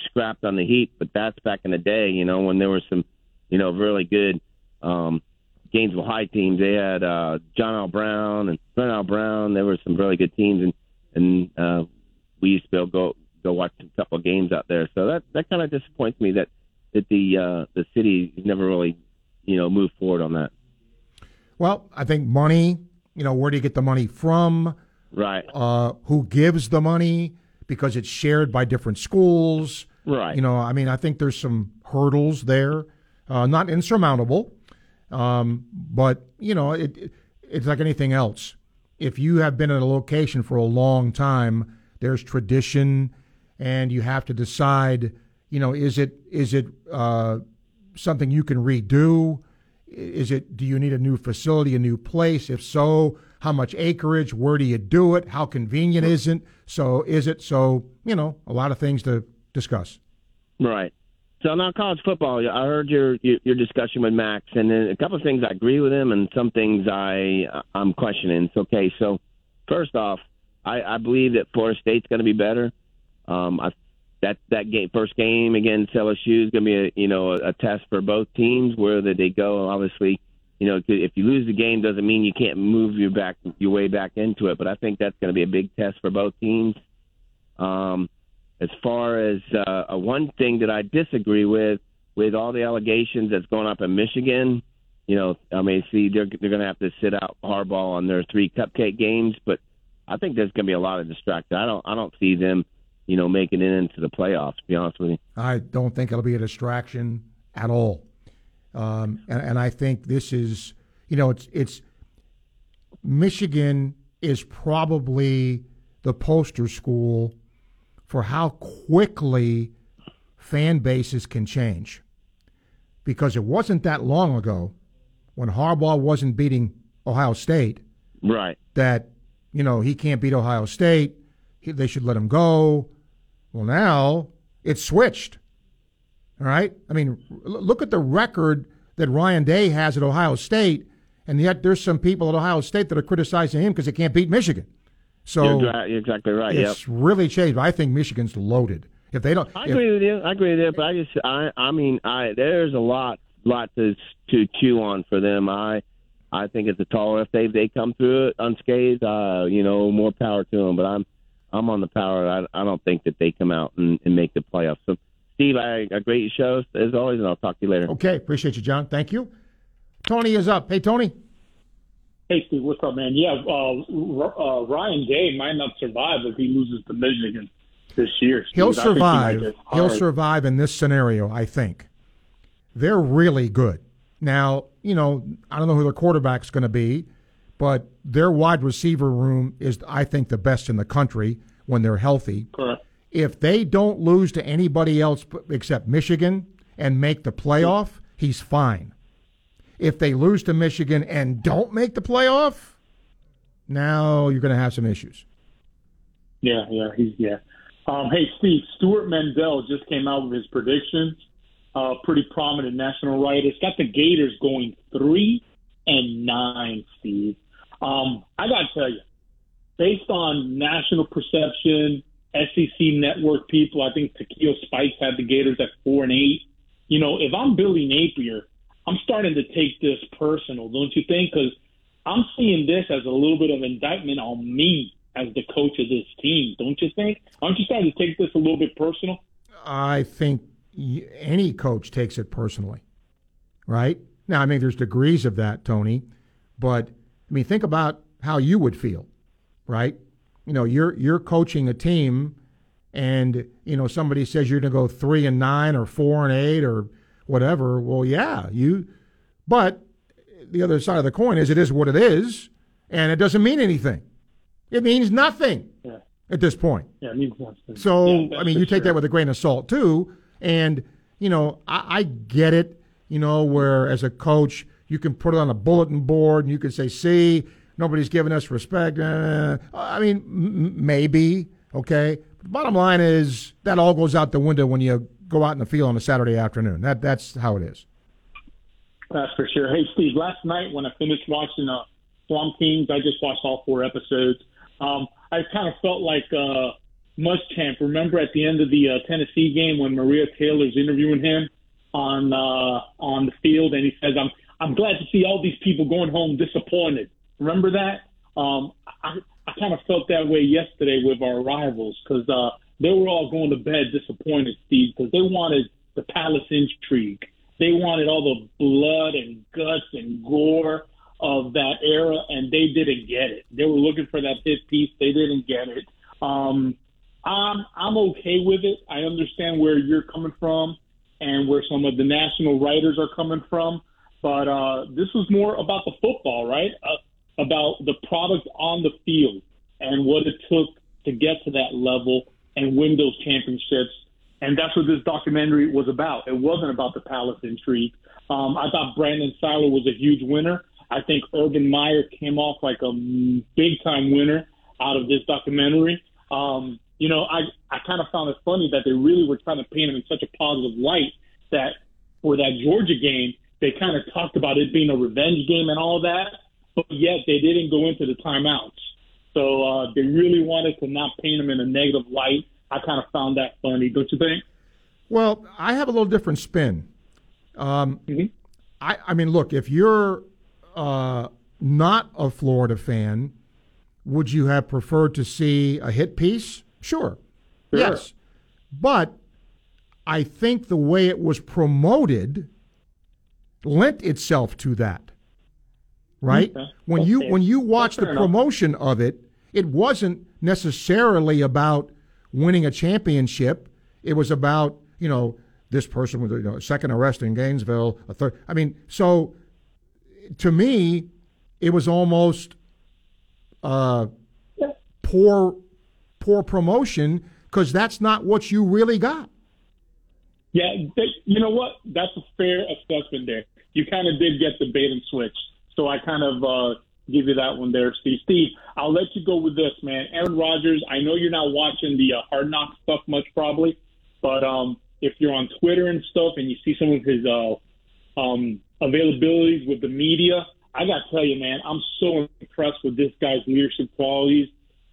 scrapped on the heat, but that's back in the day, you know, when there were some, you know, really good um, – Gainesville High teams. They had uh, John L. Brown and Brent L. Brown. There were some really good teams, and and uh, we used to go go watch a couple of games out there. So that, that kind of disappoints me that that the uh, the city never really you know moved forward on that. Well, I think money. You know, where do you get the money from? Right. Uh, who gives the money? Because it's shared by different schools. Right. You know, I mean, I think there's some hurdles there, uh, not insurmountable. Um, but, you know, it, it it's like anything else. If you have been in a location for a long time, there's tradition, and you have to decide, you know, is it is it uh, something you can redo? Is it do you need a new facility, a new place? If so, how much acreage? Where do you do it? How convenient is it? So is it so, you know, a lot of things to discuss. Right. So now college football, I heard your, your your discussion with Max, and then a couple of things I agree with him, and some things I, I'm questioning. It's okay. So first off, I, I believe that Florida State's going to be better. Um, I, that that game, first game against L S U is going to be a you know a, a test for both teams where they go. Obviously, you know if you lose the game, doesn't mean you can't move your back your way back into it. But I think that's going to be a big test for both teams. Um. As far as uh, one thing that I disagree with, with all the allegations that's going up in Michigan, you know, I mean, see, they're, they're going to have to sit out Harbaugh on their three cupcake games, but I think there's going to be a lot of distraction. I don't, I don't see them, you know, making it into the playoffs, to be honest with you. I don't think it'll be a distraction at all. Um, and, and I think this is, you know, it's, it's Michigan is probably the poster school for how quickly fan bases can change. Because it wasn't that long ago when Harbaugh wasn't beating Ohio State. Right. That, you know, he can't beat Ohio State. He, they should let him go. Well, now it's switched. All right? I mean, look at the record that Ryan Day has at Ohio State, and yet there's some people at Ohio State that are criticizing him because they can't beat Michigan. So You're, you're exactly right. It's yep. really changed. I think Michigan's loaded. If they don't, I agree if, with you. I agree with you. But I just, I, I mean, I there's a lot, lot to to chew on for them. I, I think it's a tall if they they come through it unscathed. Uh, you know, more power to them. But I'm, I'm on the power. I, I don't think that they come out and, and make the playoffs. So, Steve, I agree with your shows as always, and I'll talk to you later. Okay, appreciate you, John. Thank you. Tony is up. Hey, Tony. Hey, Steve, what's up, man? Yeah, uh, uh, Ryan Day might not survive if he loses to Michigan this year. Steve. He'll survive. He He'll survive in this scenario, I think. They're really good. Now, you know, I don't know who their quarterback's going to be, but their wide receiver room is, I think, the best in the country when they're healthy. Correct. If they don't lose to anybody else except Michigan and make the playoff, he's fine. If they lose to Michigan and don't make the playoff, now you're going to have some issues. Yeah, yeah, he's yeah. Um, hey, Steve, Stuart Mandel just came out with his predictions. Uh, pretty prominent national writer. It's got the Gators going three and nine. Steve, um, I got to tell you, based on national perception, S E C network people, I think Takeo Spikes had the Gators at four and eight. You know, if I'm Billy Napier, I'm starting to take this personal, don't you think? Because I'm seeing this as a little bit of indictment on me as the coach of this team, don't you think? Aren't you starting to take this a little bit personal? I think any coach takes it personally, right? Now, I mean, there's degrees of that, Tony, but, I mean, think about how you would feel, right? You know, you're you're coaching a team and, you know, somebody says you're going to go three and nine or four and eight or whatever. Well, yeah, you, but the other side of the coin is it is what it is, and it doesn't mean anything. It means nothing yeah. at this point. Yeah, it means nothing. So, yeah, I mean, you take sure. that with a grain of salt, too. And, you know, I, I get it, you know, where as a coach, you can put it on a bulletin board and you can say, see, nobody's giving us respect. Uh, I mean, m- maybe, okay. But the bottom line is that all goes out the window when you go out in the field on a Saturday afternoon. That That's how it is. That's for sure. Hey, Steve, last night when I finished watching uh, Swamp Kings, I just watched all four episodes. Um, I kind of felt like uh, Muschamp. Remember at the end of the uh, Tennessee game when Maria Taylor's interviewing him on uh, on the field, and he says, "I'm I'm glad to see all these people going home disappointed." Remember that? Um, I I kind of felt that way yesterday with our rivals because uh, they were all going to bed disappointed, Steve, because they wanted the palace intrigue. They wanted all the blood and guts and gore of that era, and they didn't get it. They were looking for that hit piece. They didn't get it. Um, I'm I'm okay with it. I understand where you're coming from and where some of the national writers are coming from, but uh, this was more about the football, right? Uh, about the product on the field and what it took to get to that level and win those championships. And that's what this documentary was about. It wasn't about the palace intrigue. Um, I thought Brandon Siler was a huge winner. I think Urban Meyer came off like a big-time winner out of this documentary. Um, you know, I, I kind of found it funny that they really were trying to paint him in such a positive light that for that Georgia game, they kind of talked about it being a revenge game and all that. But yet they didn't go into the timeouts. So uh, they really wanted to not paint them in a negative light. I kind of found that funny, don't you think? Well, I have a little different spin. Um, mm-hmm. I, I mean, look, if you're uh, not a Florida fan, would you have preferred to see a hit piece? Sure. Sure. Yes. But I think the way it was promoted lent itself to that. Right? Okay. When you when you watch the promotion of it, it wasn't necessarily about winning a championship. It was about, you know, this person was, you know, a second arrest in Gainesville, a third. I mean, so to me, it was almost uh, poor poor promotion because that's not what you really got. Yeah, they, you know what? That's a fair assessment there. You kind of did get the bait and switch. So I kind of uh, give you that one there, Steve. Steve, I'll let you go with this, man. Aaron Rodgers, I know you're not watching the uh, Hard Knocks stuff much probably, but um, if you're on Twitter and stuff and you see some of his uh, um, availabilities with the media, I got to tell you, man, I'm so impressed with this guy's leadership qualities.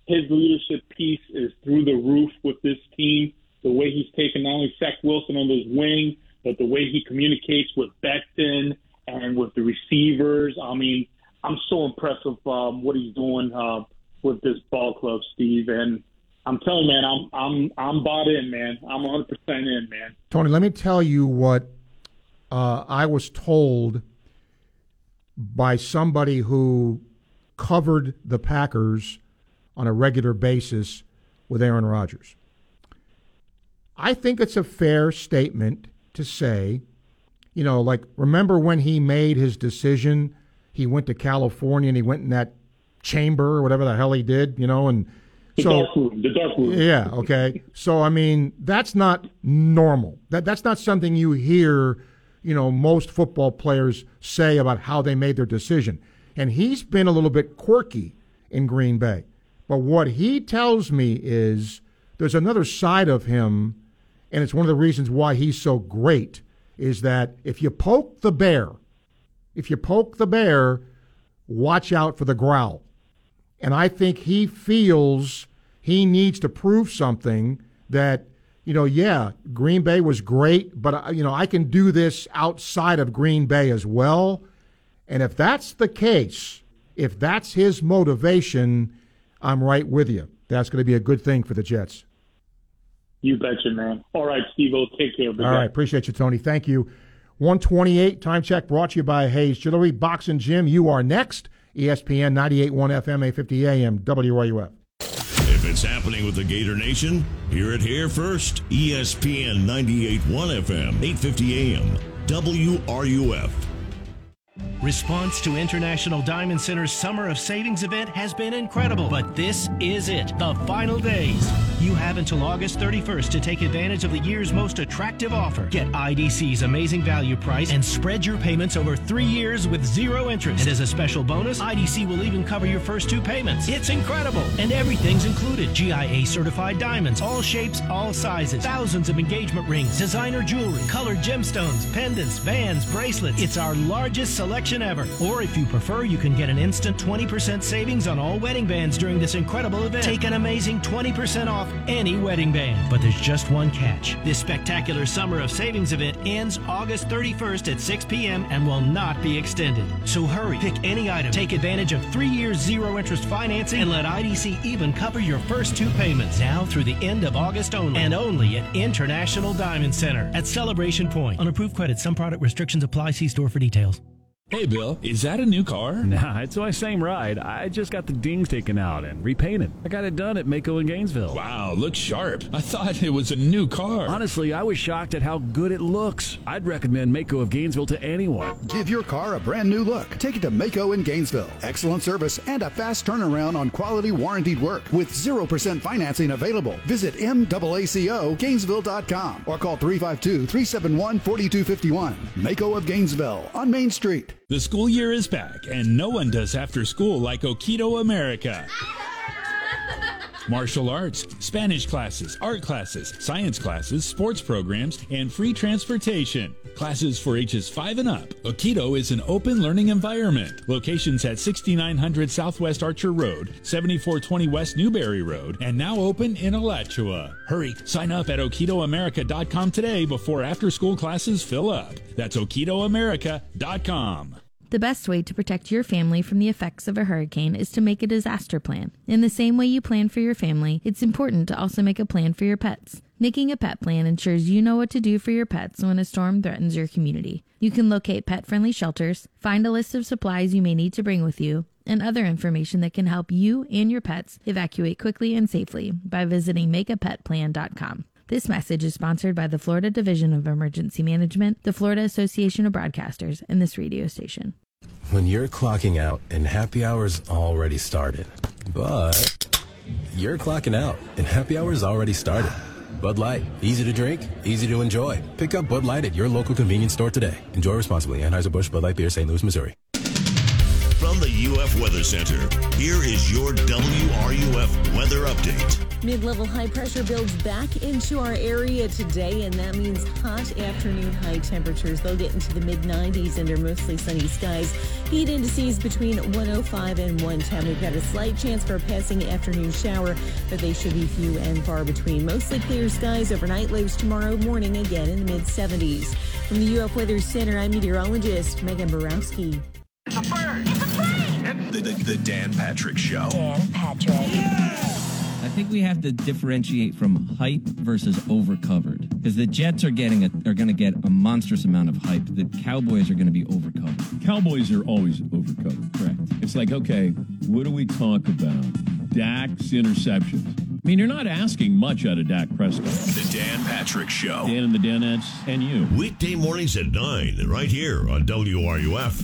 His leadership piece is through the roof with this team. The way he's taken not only Zach Wilson on his wing, but the way he communicates with Becton and with the receivers. I mean, I'm so impressed with um, what he's doing uh, with this ball club, Steve. And I'm telling you, man, I'm I'm I'm bought in, man. I'm one hundred percent in, man. Tony, let me tell you what uh, I was told by somebody who covered the Packers on a regular basis with Aaron Rodgers. I think it's a fair statement to say, you know, like, remember when he made his decision, he went to California and he went in that chamber or whatever the hell he did, you know, and the so, dark room, the dark room. Yeah, okay. So, I mean, that's not normal. That That's not something you hear, you know, most football players say about how they made their decision. And he's been a little bit quirky in Green Bay. But what he tells me is there's another side of him, and it's one of the reasons why he's so great, is that if you poke the bear, if you poke the bear, watch out for the growl. And I think he feels he needs to prove something that, you know, yeah, Green Bay was great, but, you know, I can do this outside of Green Bay as well. And if that's the case, if that's his motivation, I'm right with you. That's going to be a good thing for the Jets. You betcha, man. All right, Steve, we'll take care of it. All right, appreciate you, Tony. Thank you. one twenty-eight, time check brought to you by Hayes Jewelry, Box and Gym. You are next. E S P N ninety-eight point one F M, eight fifty A M, W R U F. If it's happening with the Gator Nation, hear it here first. E S P N ninety-eight point one F M, eight fifty A M, W R U F. Response to International Diamond Center's Summer of Savings event has been incredible, but this is it, the final days. You have until August thirty-first to take advantage of the year's most attractive offer. Get I D C's amazing value price and spread your payments over three years with zero interest. And as a special bonus, I D C will even cover your first two payments. It's incredible, and everything's included. G I A certified diamonds, all shapes, all sizes, thousands of engagement rings, designer jewelry, colored gemstones, pendants, bands, bracelets. It's our largest selection ever. Or if you prefer, you can get an instant twenty percent savings on all wedding bands during this incredible event. Take an amazing twenty percent off any wedding band. But there's just one catch. This spectacular Summer of Savings event ends August thirty-first at six p.m. and will not be extended. So hurry, pick any item, take advantage of three years zero interest financing, and let I D C even cover your first two payments. Now through the end of August only, and only at International Diamond Center at Celebration Point. On approved credit, some product restrictions apply. See store for details. Hey, Bill, is that a new car? Nah, it's my same ride. I just got the dings taken out and repainted. I got it done at Mako in Gainesville. Wow, looks sharp. I thought it was a new car. Honestly, I was shocked at how good it looks. I'd recommend Mako of Gainesville to anyone. Give your car a brand new look. Take it to Mako in Gainesville. Excellent service and a fast turnaround on quality warranted work with zero percent financing available. Visit M A A C O Gainesville dot com or call three five two, three seven one, four two five one. Mako of Gainesville on Main Street. The school year is back, and no one does after school like Okido America. Martial arts, Spanish classes, art classes, science classes, sports programs, and free transportation. Classes for ages five and up. Okido is an open learning environment. Locations at sixty-nine hundred Southwest Archer Road, seventy-four twenty West Newberry Road, and now open in Alachua. Hurry, sign up at Okido America dot com today before after-school classes fill up. That's Okido America dot com. The best way to protect your family from the effects of a hurricane is to make a disaster plan. In the same way you plan for your family, it's important to also make a plan for your pets. Making a pet plan ensures you know what to do for your pets when a storm threatens your community. You can locate pet-friendly shelters, find a list of supplies you may need to bring with you, and other information that can help you and your pets evacuate quickly and safely by visiting make a pet plan dot com. This message is sponsored by the Florida Division of Emergency Management, the Florida Association of Broadcasters, and this radio station. When you're clocking out and happy hour's already started, but you're clocking out and happy hour's already started. Bud Light, easy to drink, easy to enjoy. Pick up Bud Light at your local convenience store today. Enjoy responsibly. Anheuser-Busch Bud Light Beer, Saint Louis, Missouri. From the U F Weather Center, here is your W R U F weather update. Mid-level high pressure builds back into our area today, and that means hot afternoon high temperatures. They'll get into the mid nineties under mostly sunny skies. Heat indices between one oh five and one ten. We've got a slight chance for a passing afternoon shower, but they should be few and far between. Mostly clear skies overnight, lows tomorrow morning again in the mid seventies. From the U F Weather Center, I'm meteorologist Megan Borowski. It's a bird! It's a plane! And the, the, the Dan Patrick Show. Dan Patrick. Yeah! I think we have to differentiate from hype versus overcovered, because the Jets are getting a, are going to get a monstrous amount of hype. The Cowboys are going to be overcovered. Cowboys are always overcovered. Correct. It's like, okay, what do we talk about? Dak's interceptions. I mean, you're not asking much out of Dak Prescott. The Dan Patrick Show. Dan and the Danettes and you. Weekday mornings at nine, right here on W R U F.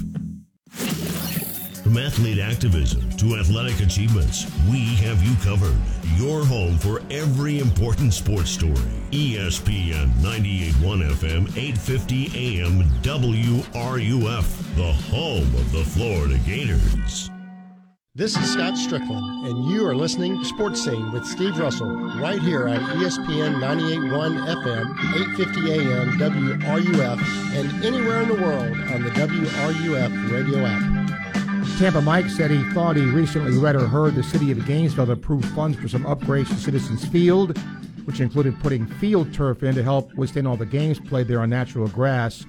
From athlete activism to athletic achievements, we have you covered. Your home for every important sports story. E S P N ninety-eight point one F M, eight fifty A M, W R U F, the home of the Florida Gators. This is Scott Strickland, and you are listening to Sports Scene with Steve Russell, right here on E S P N ninety-eight point one F M, eight fifty A M, W R U F, and anywhere in the world on the W R U F radio app. Tampa Mike said he thought he recently read or heard the city of Gainesville approved funds for some upgrades to Citizens Field, which included putting field turf in to help withstand all the games played there on natural grass,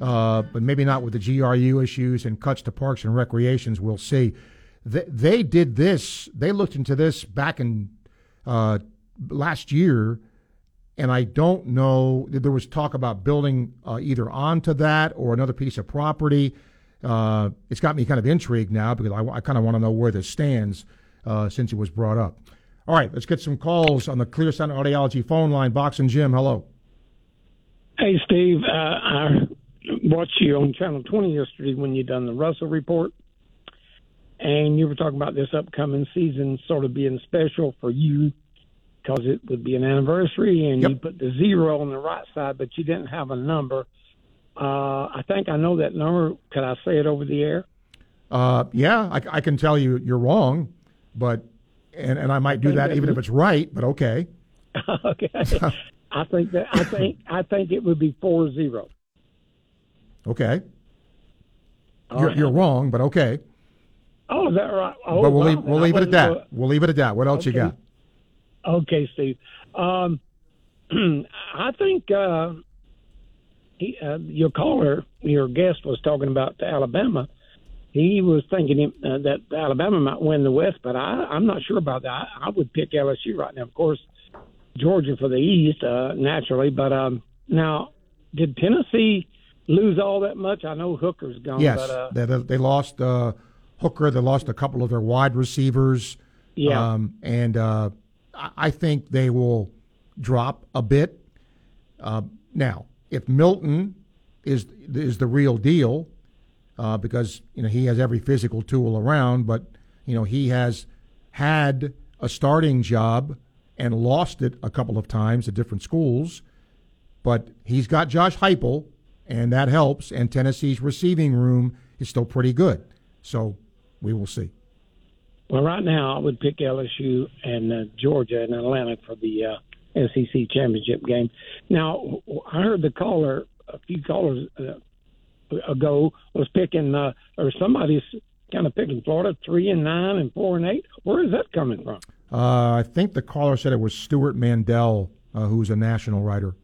uh, but maybe not with the G R U issues and cuts to parks and recreations. We'll see. They, they did this. They looked into this back in uh, last year, and I don't know. There was talk about building uh, either onto that or another piece of property. Uh, it's got me kind of intrigued now because I, I kind of want to know where this stands uh, since it was brought up. All right, let's get some calls on the Clear Sound Audiology phone line. Box and Jim, hello. Hey, Steve. Uh, I watched you on Channel twenty yesterday when you done the Russell Report, and you were talking about this upcoming season sort of being special for you because it would be an anniversary, and yep. You put the zero on the right side, but you didn't have a number. Uh, I think I know that number. Can I say it over the air? Uh, yeah, I, I can tell you you're wrong, but and, and I might do that, that even if it's right. But okay. Okay. I think that I think I think it would be four zero. Okay. You're, right. You're wrong, but okay. Oh, is that right? Oh, but we'll wow, leave, we'll leave it at that. Go. We'll leave it at that. What else okay. you got? Okay, Steve. Um, I think. Uh, He, uh, your caller, your guest, was talking about Alabama. He was thinking uh, that Alabama might win the West, but I, I'm not sure about that. I, I would pick L S U right now. Of course, Georgia for the East, uh, naturally. But um, now, did Tennessee lose all that much? I know Hooker's gone. Yes, but, uh, they, they lost uh, Hooker. They lost a couple of their wide receivers. Yeah. Um, and uh, I think they will drop a bit uh, now. If Milton is is the real deal, uh, because you know he has every physical tool around, but you know he has had a starting job and lost it a couple of times at different schools, but he's got Josh Heupel, and that helps. And Tennessee's receiving room is still pretty good, so we will see. Well, right now I would pick L S U and uh, Georgia and Atlanta for the. Uh S E C championship game. Now, I heard the caller, a few callers uh, ago, was picking, uh, or somebody's kind of picking Florida three and nine and four and eight. Where is that coming from? Uh, I think the caller said it was Stuart Mandel, uh, who's a national writer.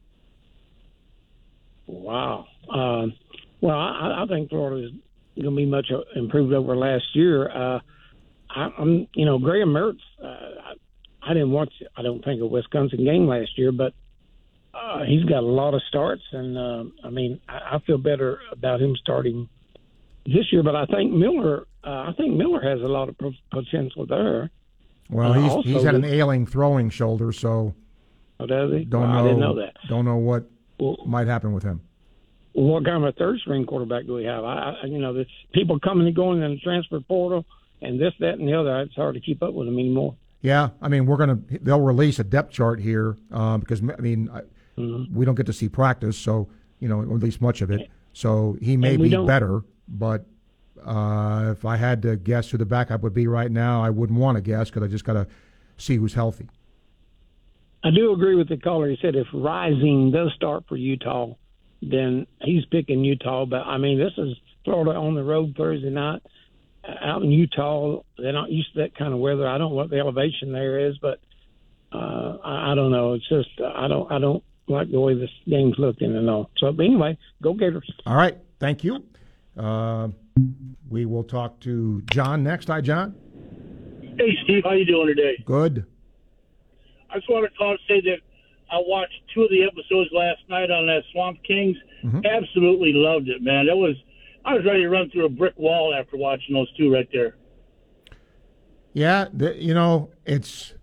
Wow. Uh, well, I, I think Florida is going to be much improved over last year. Uh, I, I'm, you know, Grant Mertz. Uh, I didn't watch, I don't think, a Wisconsin game last year, but uh, he's got a lot of starts. And, uh, I mean, I, I feel better about him starting this year. But I think Miller uh, I think Miller has a lot of potential there. Well, he's, also, he's had an ailing throwing shoulder, so oh, does he? Don't well, know, I didn't know that. Don't know what well, might happen with him. What kind of a third-string quarterback do we have? I, I, you know, the people coming and going in the transfer portal and this, that, and the other. It's hard to keep up with them anymore. Yeah, I mean, we're going to – they'll release a depth chart here uh, because, I mean, I, mm-hmm. we don't get to see practice, so, you know, or at least much of it. So he may be don't. better, but uh, if I had to guess who the backup would be right now, I wouldn't want to guess because I just got to see who's healthy. I do agree with the caller. He said if Rising does start for Utah, then he's picking Utah. But, I mean, this is Florida on the road Thursday night out in Utah. They're not used to that kind of weather. I don't know what the elevation there is, but uh, I, I don't know. It's just I don't I don't like the way this game's looking and all. So, but anyway, go Gators. All right. Thank you. Uh, we will talk to John next. Hi, John. Hey, Steve. How you doing today? Good. I just want to call to say that I watched two of the episodes last night on that Swamp Kings. Mm-hmm. Absolutely loved it, man. It was I was ready to run through a brick wall after watching those two right there. Yeah, the, you know, it's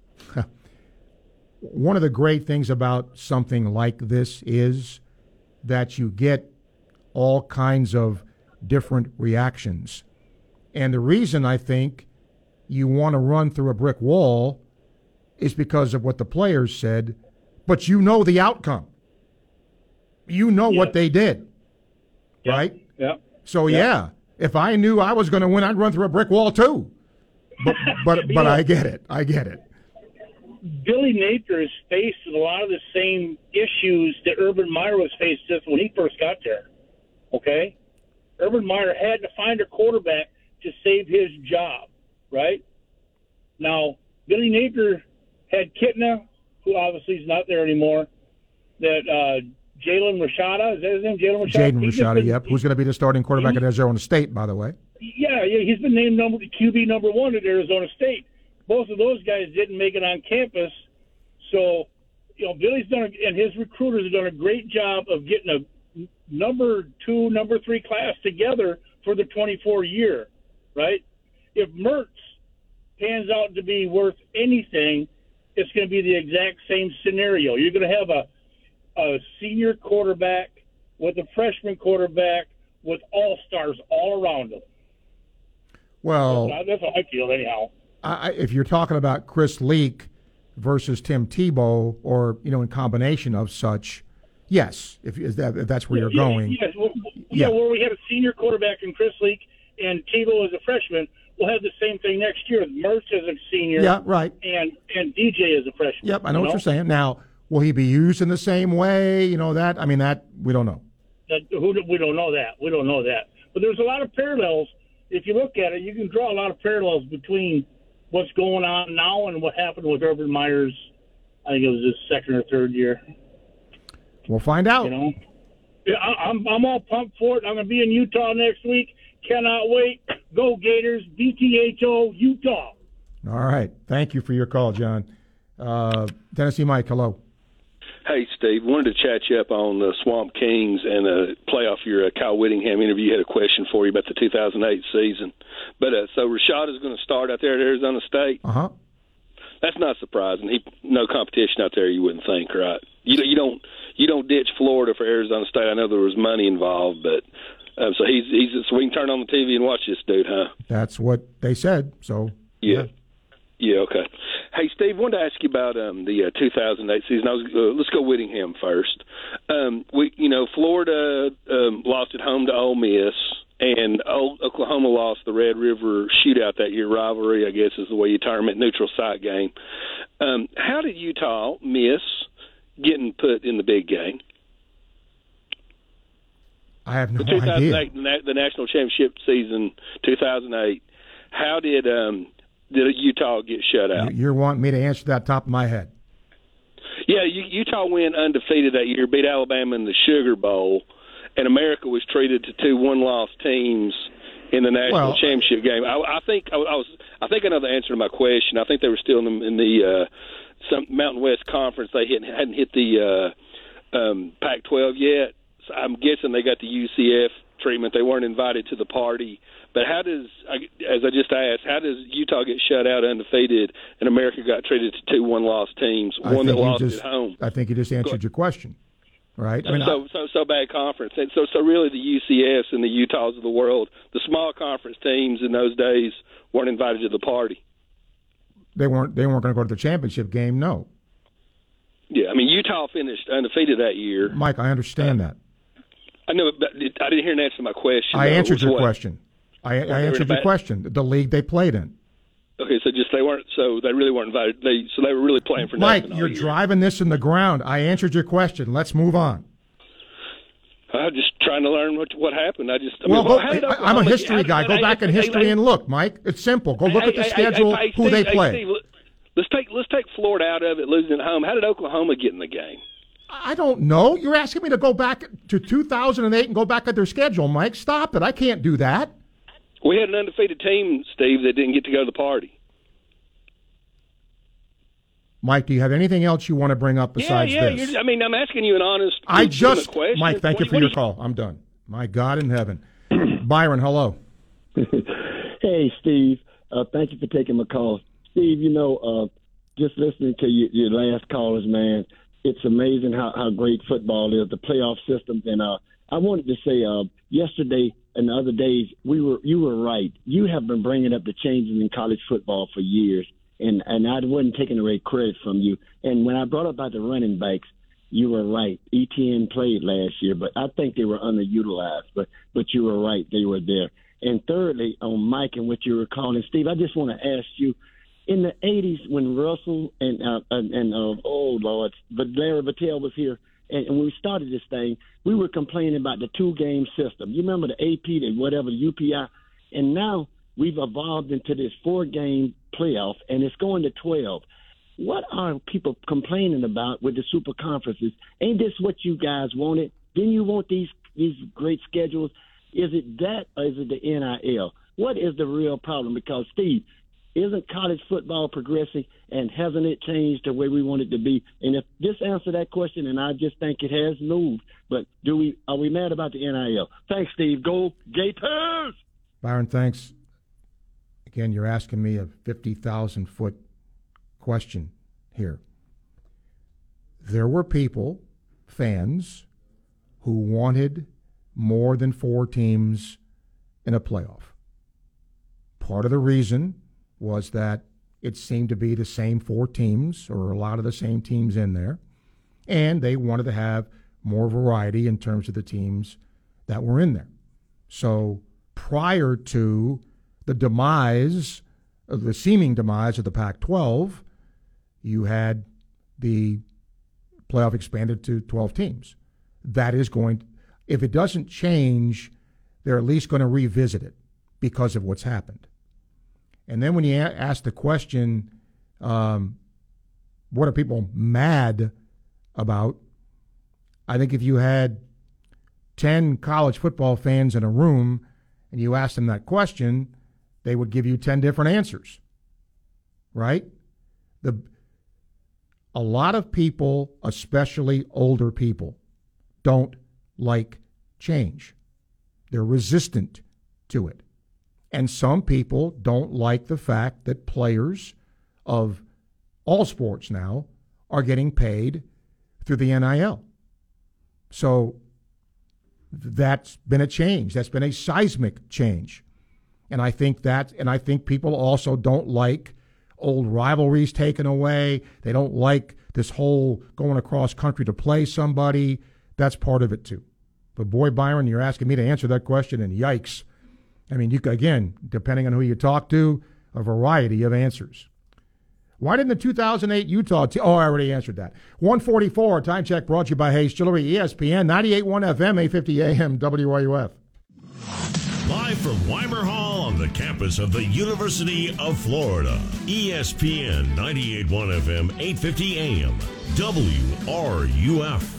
one of the great things about something like this is that you get all kinds of different reactions. And the reason I think you want to run through a brick wall is because of what the players said, but you know the outcome. You know yeah. what they did, yeah. right? Yeah. So, yeah. yeah, if I knew I was going to win, I'd run through a brick wall too. But but, but know, I get it. I get it. Billy Napier is faced with a lot of the same issues that Urban Meyer was faced with when he first got there, okay? Urban Meyer had to find a quarterback to save his job, right? Now, Billy Napier had Kitna, who obviously is not there anymore, that uh, Jalen Rashada, is that his name, Jalen Rashada? Jaden Rashada, been, yep, he, who's going to be the starting quarterback he, at Arizona State, by the way. Yeah, yeah, he's been named number Q B number one at Arizona State. Both of those guys didn't make it on campus. So, you know, Billy's done, a, and his recruiters have done a great job of getting a number two, number three class together for the twenty-four year, right? If Mertz pans out to be worth anything, it's going to be the exact same scenario. You're going to have a, a senior quarterback with a freshman quarterback with all-stars all around him. Well, that's, that's how I feel anyhow. I, if you're talking about Chris Leak versus Tim Tebow or, you know, in combination of such, yes, if, if, that, if that's where yeah, you're yeah, going. Yes, well, yeah, yeah, where we had a senior quarterback in Chris Leak and Tebow as a freshman, we'll have the same thing next year. Mertz is a senior. Yeah, right. And and D J is a freshman. Yep, I know, you know what you're saying. Now, will he be used in the same way? You know that? I mean, that we don't know. That, who, we don't know that. We don't know that. But there's a lot of parallels. If you look at it, you can draw a lot of parallels between what's going on now and what happened with Urban Meyer's, I think it was his second or third year. We'll find out. You know? Yeah, I, I'm, I'm all pumped for it. I'm going to be in Utah next week. Cannot wait. Go Gators, B T H O, Utah. All right. Thank you for your call, John. Uh, Tennessee Mike, hello. Hey, Steve. Wanted to chat you up on the Swamp Kings and the playoff. Your uh, Kyle Whittingham interview had a question for you about the two thousand eight season. But uh, so Rashad is going to start out there at Arizona State. Uh-huh. That's not surprising. He, no competition out there, you wouldn't think, right? You, you don't you don't ditch Florida for Arizona State. I know there was money involved, but – Um, so he's he's so we can turn on the T V and watch this dude, huh? That's what they said. So yeah, yeah, yeah okay. Hey, Steve, wanted to ask you about um, the uh, two thousand eight season. I was, uh, let's go Whittingham first. Um, we you know Florida um, lost at home to Ole Miss, and Old Oklahoma lost the Red River Shootout that year, rivalry, I guess is the way you term it, neutral site game. Um, how did Utah miss getting put in the big game? I have no idea. The national championship season, two thousand eight. How did um, did Utah get shut out? You, you want me to answer that top of my head? Yeah, you, Utah went undefeated that year, beat Alabama in the Sugar Bowl, and America was treated to two one-loss teams in the national well, championship game. I, I think I, I was. I think I know the answer to my question. I think they were still in the, in the uh, some Mountain West Conference. They hadn't, hadn't hit the uh, um, Pac twelve yet. I'm guessing they got the U C F treatment. They weren't invited to the party. But how does, as I just asked, how does Utah get shut out undefeated and America got treated to two one-loss teams, one that lost just, at home? I think you just answered your question, right? I mean, so, I, so so bad conference. And so, so really the U C Fs and the Utahs of the world, the small conference teams in those days weren't invited to the party. They weren't, they weren't going to go to the championship game, no. Yeah, I mean, Utah finished undefeated that year. Mike, I understand uh, that. I know, but I didn't hear an answer to my question. I though. answered your what? question. I, I answered your question. The league they played in. Okay, so just they weren't, so they really weren't invited. They so they were really playing for nothing. Mike, you're driving this in the ground. I answered your question. Let's move on. I'm just trying to learn what what happened. I just I well, mean, well go, I, I'm a history guy. Go back in history and look, Mike. It's simple. Go look at the schedule, who they play. Let's take let's take Florida out of it, losing at home. How did Oklahoma get in the game? I don't know. You're asking me to go back to two thousand eight and go back at their schedule, Mike. Stop it. I can't do that. We had an undefeated team, Steve, that didn't get to go to the party. Mike, do you have anything else you want to bring up besides yeah, yeah, this? I mean, I'm asking you an honest I just, question. Mike, thank what, you for your you... call. I'm done. My God in heaven. Byron, hello. Hey, Steve. Uh, thank you for taking my call. Steve, you know, uh, just listening to you, your last callers, man, it's amazing how, how great football is, the playoff systems. And uh, I wanted to say uh, yesterday and the other days, we were you were right. You have been bringing up the changes in college football for years, and, and I wasn't taking away credit from you. And when I brought up about the running backs, you were right. E T N played last year, but I think they were underutilized. But, but you were right. They were there. And thirdly, on Mike and what you were calling, Steve, I just want to ask you, in the eighties, when Russell and uh, and uh, oh Lord, but Larry Battelle was here, and, and when we started this thing, we were complaining about the two-game system. You remember the A P, the whatever, the U P I, and now we've evolved into this four-game playoff, and it's going to twelve. What are people complaining about with the super conferences? Ain't this what you guys wanted? Didn't you want these these great schedules? Is it that, or is it the N I L? What is the real problem? Because Steve, isn't college football progressing, and hasn't it changed the way we want it to be? And if this answer that question, and I just think it has moved, but do we are we mad about the N I L? Thanks, Steve. Go Gators! Byron, thanks. Again, you're asking me a fifty thousand foot question here. There were people, fans, who wanted more than four teams in a playoff. Part of the reason was that it seemed to be the same four teams or a lot of the same teams in there, and they wanted to have more variety in terms of the teams that were in there. So prior to the demise, the seeming demise of the Pac twelve, you had the playoff expanded to twelve teams. That is going, if it doesn't change, they're at least going to revisit it because of what's happened. And then when you ask the question, um, what are people mad about? I think if you had ten college football fans in a room and you asked them that question, they would give you ten different answers, right? The, a lot of people, especially older people, don't like change. They're resistant to it. And some people don't like the fact that players of all sports now are getting paid through the N I L. So that's been a change. That's been a seismic change. And I think that, and I think people also don't like old rivalries taken away. They don't like this whole going across country to play somebody. That's part of it too. But boy, Byron, you're asking me to answer that question, and yikes. I mean, you again, depending on who you talk to, a variety of answers. Why didn't the two thousand eight Utah team? Oh, I already answered that. one forty-four, time check brought to you by Hayes Jewelry, E S P N, ninety-eight point one F M, eight fifty A M, W R U F. Live from Weimer Hall on the campus of the University of Florida, E S P N, ninety-eight point one F M, eight fifty A M, W R U F.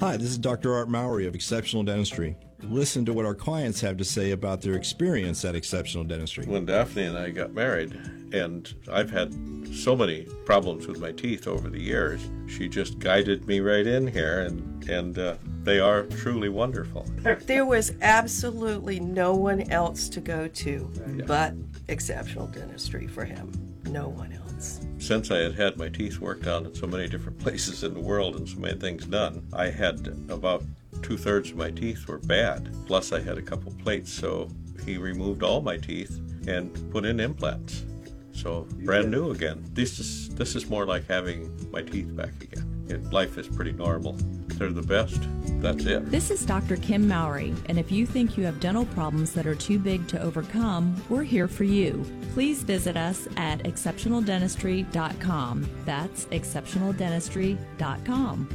Hi, this is Doctor Art Mowry of Exceptional Dentistry. Listen to what our clients have to say about their experience at Exceptional Dentistry. When Daphne and I got married, and I've had so many problems with my teeth over the years, she just guided me right in here, and, and uh, they are truly wonderful. There was absolutely no one else to go to yeah. but Exceptional Dentistry for him. No one else. Since I had had my teeth worked on in so many different places in the world and so many things done, I had about two-thirds of my teeth were bad, plus I had a couple plates, so he removed all my teeth and put in implants, so brand new again. This is this is more like having my teeth back again. It, life is pretty normal. they're the best, that's it. This is Doctor Kim Mowry, and if you think you have dental problems that are too big to overcome, we're here for you. Please visit us at exceptional dentistry dot com. That's exceptional dentistry dot com.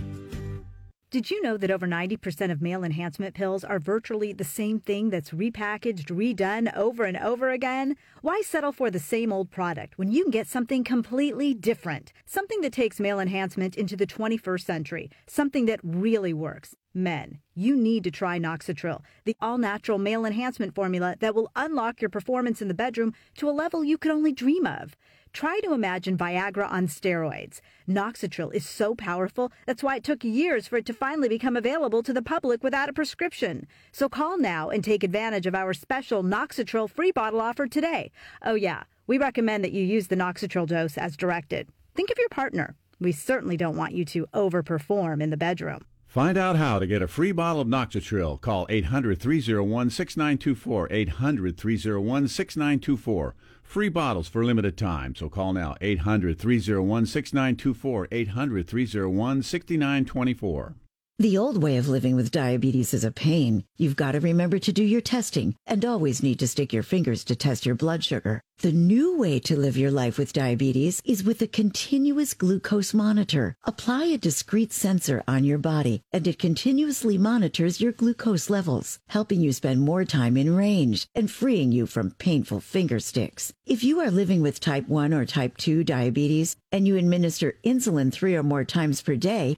Did you know that over ninety percent of male enhancement pills are virtually the same thing that's repackaged, redone over and over again? Why settle for the same old product when you can get something completely different? Something that takes male enhancement into the twenty-first century. Something that really works. Men, you need to try Noxitril, the all-natural male enhancement formula that will unlock your performance in the bedroom to a level you could only dream of. Try to imagine Viagra on steroids. Noxitril is so powerful, that's why it took years for it to finally become available to the public without a prescription. So call now and take advantage of our special Noxitril free bottle offer today. Oh yeah, we recommend that you use the Noxitril dose as directed. Think of your partner. We certainly don't want you to overperform in the bedroom. Find out how to get a free bottle of Noxitril. Call eight hundred, three oh one, six nine two four, eight hundred, three oh one, six nine two four. Free bottles for limited time, so call now, eight hundred, three oh one, six nine two four, eight hundred, three oh one, six nine two four. The old way of living with diabetes is a pain. You've got to remember to do your testing and always need to stick your fingers to test your blood sugar. The new way to live your life with diabetes is with a continuous glucose monitor. Apply a discrete sensor on your body, and it continuously monitors your glucose levels, helping you spend more time in range and freeing you from painful finger sticks. If you are living with type one or type two diabetes and you administer insulin three or more times per day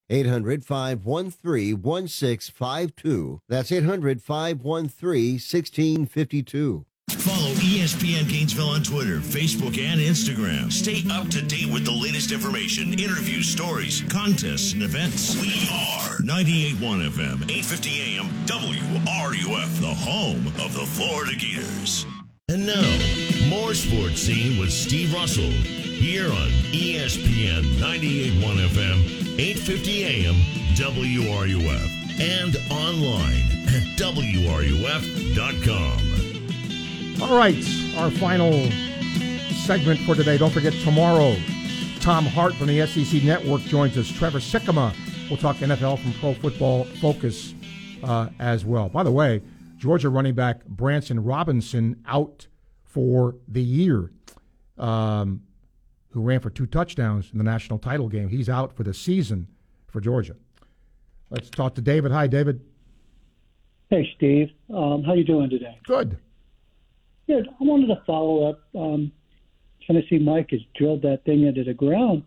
eight hundred, five one three, one six five two. That's eight hundred, five one three, one six five two. Follow E S P N Gainesville on Twitter, Facebook, and Instagram. Stay up to date with the latest information, interviews, stories, contests, and events. We are ninety-eight point one F M, eight fifty A M, W R U F, the home of the Florida Gators. And now, more Sports Scene with Steve Russell, here on E S P N ninety-eight point one F M, eight fifty A M, W R U F, and online at W R U F dot com. All right, our final segment for today. Don't forget, tomorrow, Tom Hart from the S E C Network joins us. Trevor Sikkema will talk N F L from Pro Football Focus uh, as well. By the way, Georgia running back Branson Robinson out for the year. Um who ran for two touchdowns in the national title game. He's out for the season for Georgia. Let's talk to David. Hi, David. Hey, Steve. Um, how you doing today? Good. Good. I wanted to follow up. Um, Tennessee Mike has drilled that thing into the ground.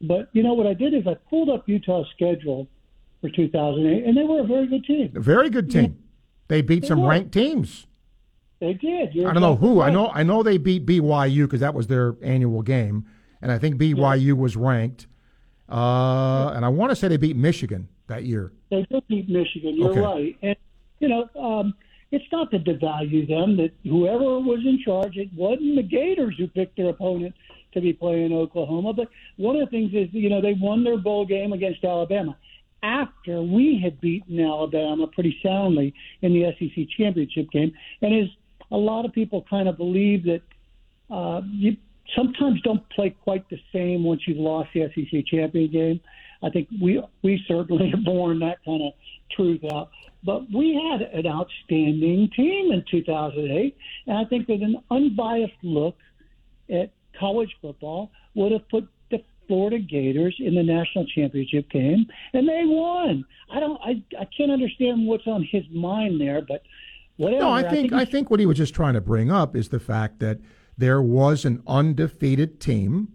But, you know, what I did is I pulled up Utah's schedule for two thousand eight, and they were a very good team. A very good team. Yeah. They beat they some were. ranked teams. They did. You're I don't know who. Right. I know I know they beat B Y U because that was their annual game. And I think B Y U yes. was ranked. Uh, and I want to say they beat Michigan that year. They did beat Michigan. You're okay. right. And, you know, um, it's not to devalue them. That whoever was in charge, it wasn't the Gators who picked their opponent to be playing Oklahoma. But one of the things is, you know, they won their bowl game against Alabama after we had beaten Alabama pretty soundly in the S E C championship game. And as a lot of people kind of believe that uh, you – sometimes don't play quite the same once you've lost the S E C champion game. I think we we certainly have borne that kind of truth out. But we had an outstanding team in two thousand eight, and I think that an unbiased look at college football would have put the Florida Gators in the national championship game, and they won. I don't. I, I can't understand what's on his mind there, but whatever. No, I think I think, I think what he was just trying to bring up is the fact that there was an undefeated team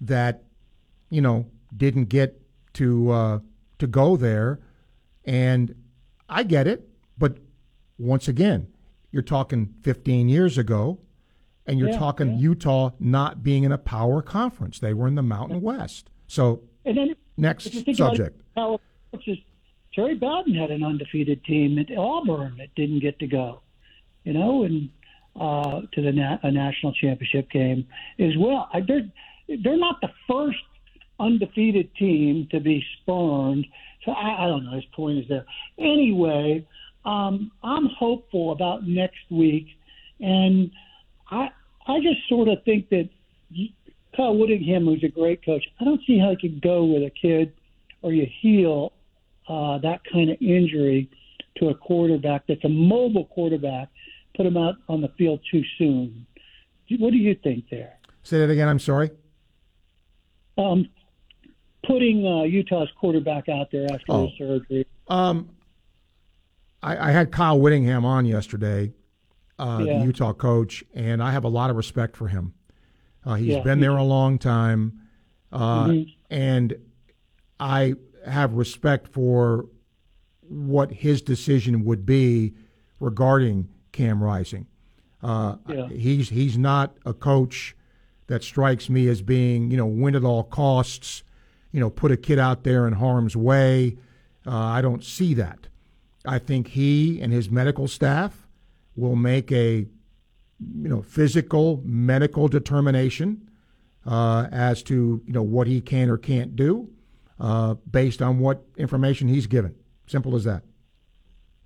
that, you know, didn't get to uh, to go there. And I get it. But once again, you're talking fifteen years ago, and you're yeah, talking yeah. Utah not being in a power conference. They were in the Mountain West. So and then, next subject. Power, which is, Terry Bowden had an undefeated team at Auburn that didn't get to go, you know, and – uh, to the na- a national championship game as well. I, they're, they're not the first undefeated team to be spurned. So I, I don't know. His point is there. Anyway, um, I'm hopeful about next week, and I I just sort of think that Kyle Whittingham, who's a great coach, I don't see how he could go with a kid or you heal uh, that kind of injury to a quarterback that's a mobile quarterback, put him out on the field too soon. What do you think there? Say that again. I'm sorry. Um. Putting uh, Utah's quarterback out there after oh. his surgery. Um, I, I had Kyle Whittingham on yesterday, uh, yeah. the Utah coach, and I have a lot of respect for him. Uh, he's yeah. been there a long time, uh, mm-hmm. and I have respect for what his decision would be regarding Cam Rising. Uh, yeah. He's he's not a coach that strikes me as being, you know, win at all costs. You know, put a kid out there in harm's way. Uh, I don't see that. I think he and his medical staff will make a, you know, physical medical determination uh, as to, you know, what he can or can't do uh, based on what information he's given. Simple as that.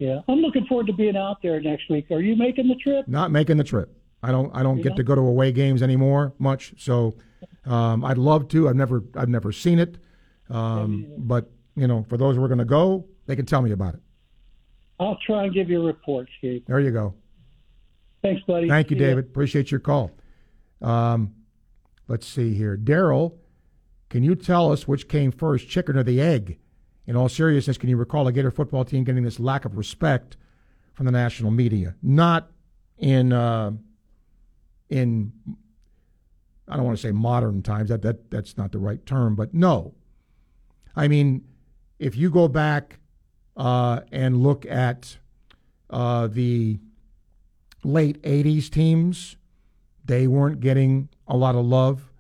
Yeah, I'm looking forward to being out there next week. Are you making the trip? Not making the trip. I don't. I don't get to go to away games anymore much. So. Um, I'd love to. I've never, I've never seen it. Um, but you know, for those who are going to go, they can tell me about it. I'll try and give you a report, Steve. There you go. Thanks, buddy. Thank you, David. Yeah. Appreciate your call. Um, let's see here, Daryl. Can you tell us which came first, chicken or the egg? In all seriousness, can you recall a Gator football team getting this lack of respect from the national media? Not in uh, in. I don't want to say modern times, that, that that's not the right term, but no. I mean, if you go back uh, and look at uh, the late eighties teams, they weren't getting a lot of love.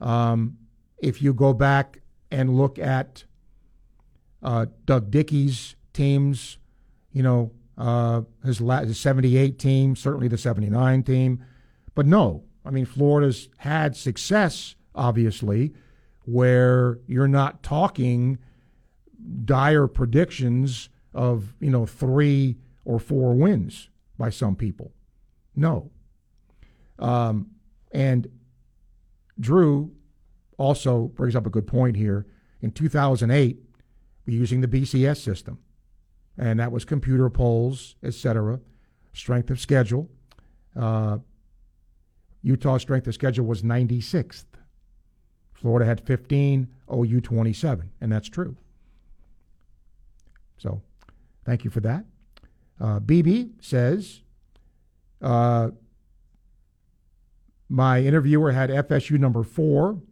Um, if you go back and look at uh, Doug Dickey's teams, you know, uh, his, la- his seventy-eight team, certainly the seventy-nine team, but no. I mean, Florida's had success, obviously, where you're not talking dire predictions of, you know, three or four wins by some people. No. Um, and Drew also brings up a good point here. In two thousand eight, we're using the B C S system, and that was computer polls, et cetera, strength of schedule, uh, Utah's strength of schedule was ninety-sixth. Florida had fifteen, O U twenty-seven, and that's true. So thank you for that. Uh, B B says, uh, my interviewer had F S U number four,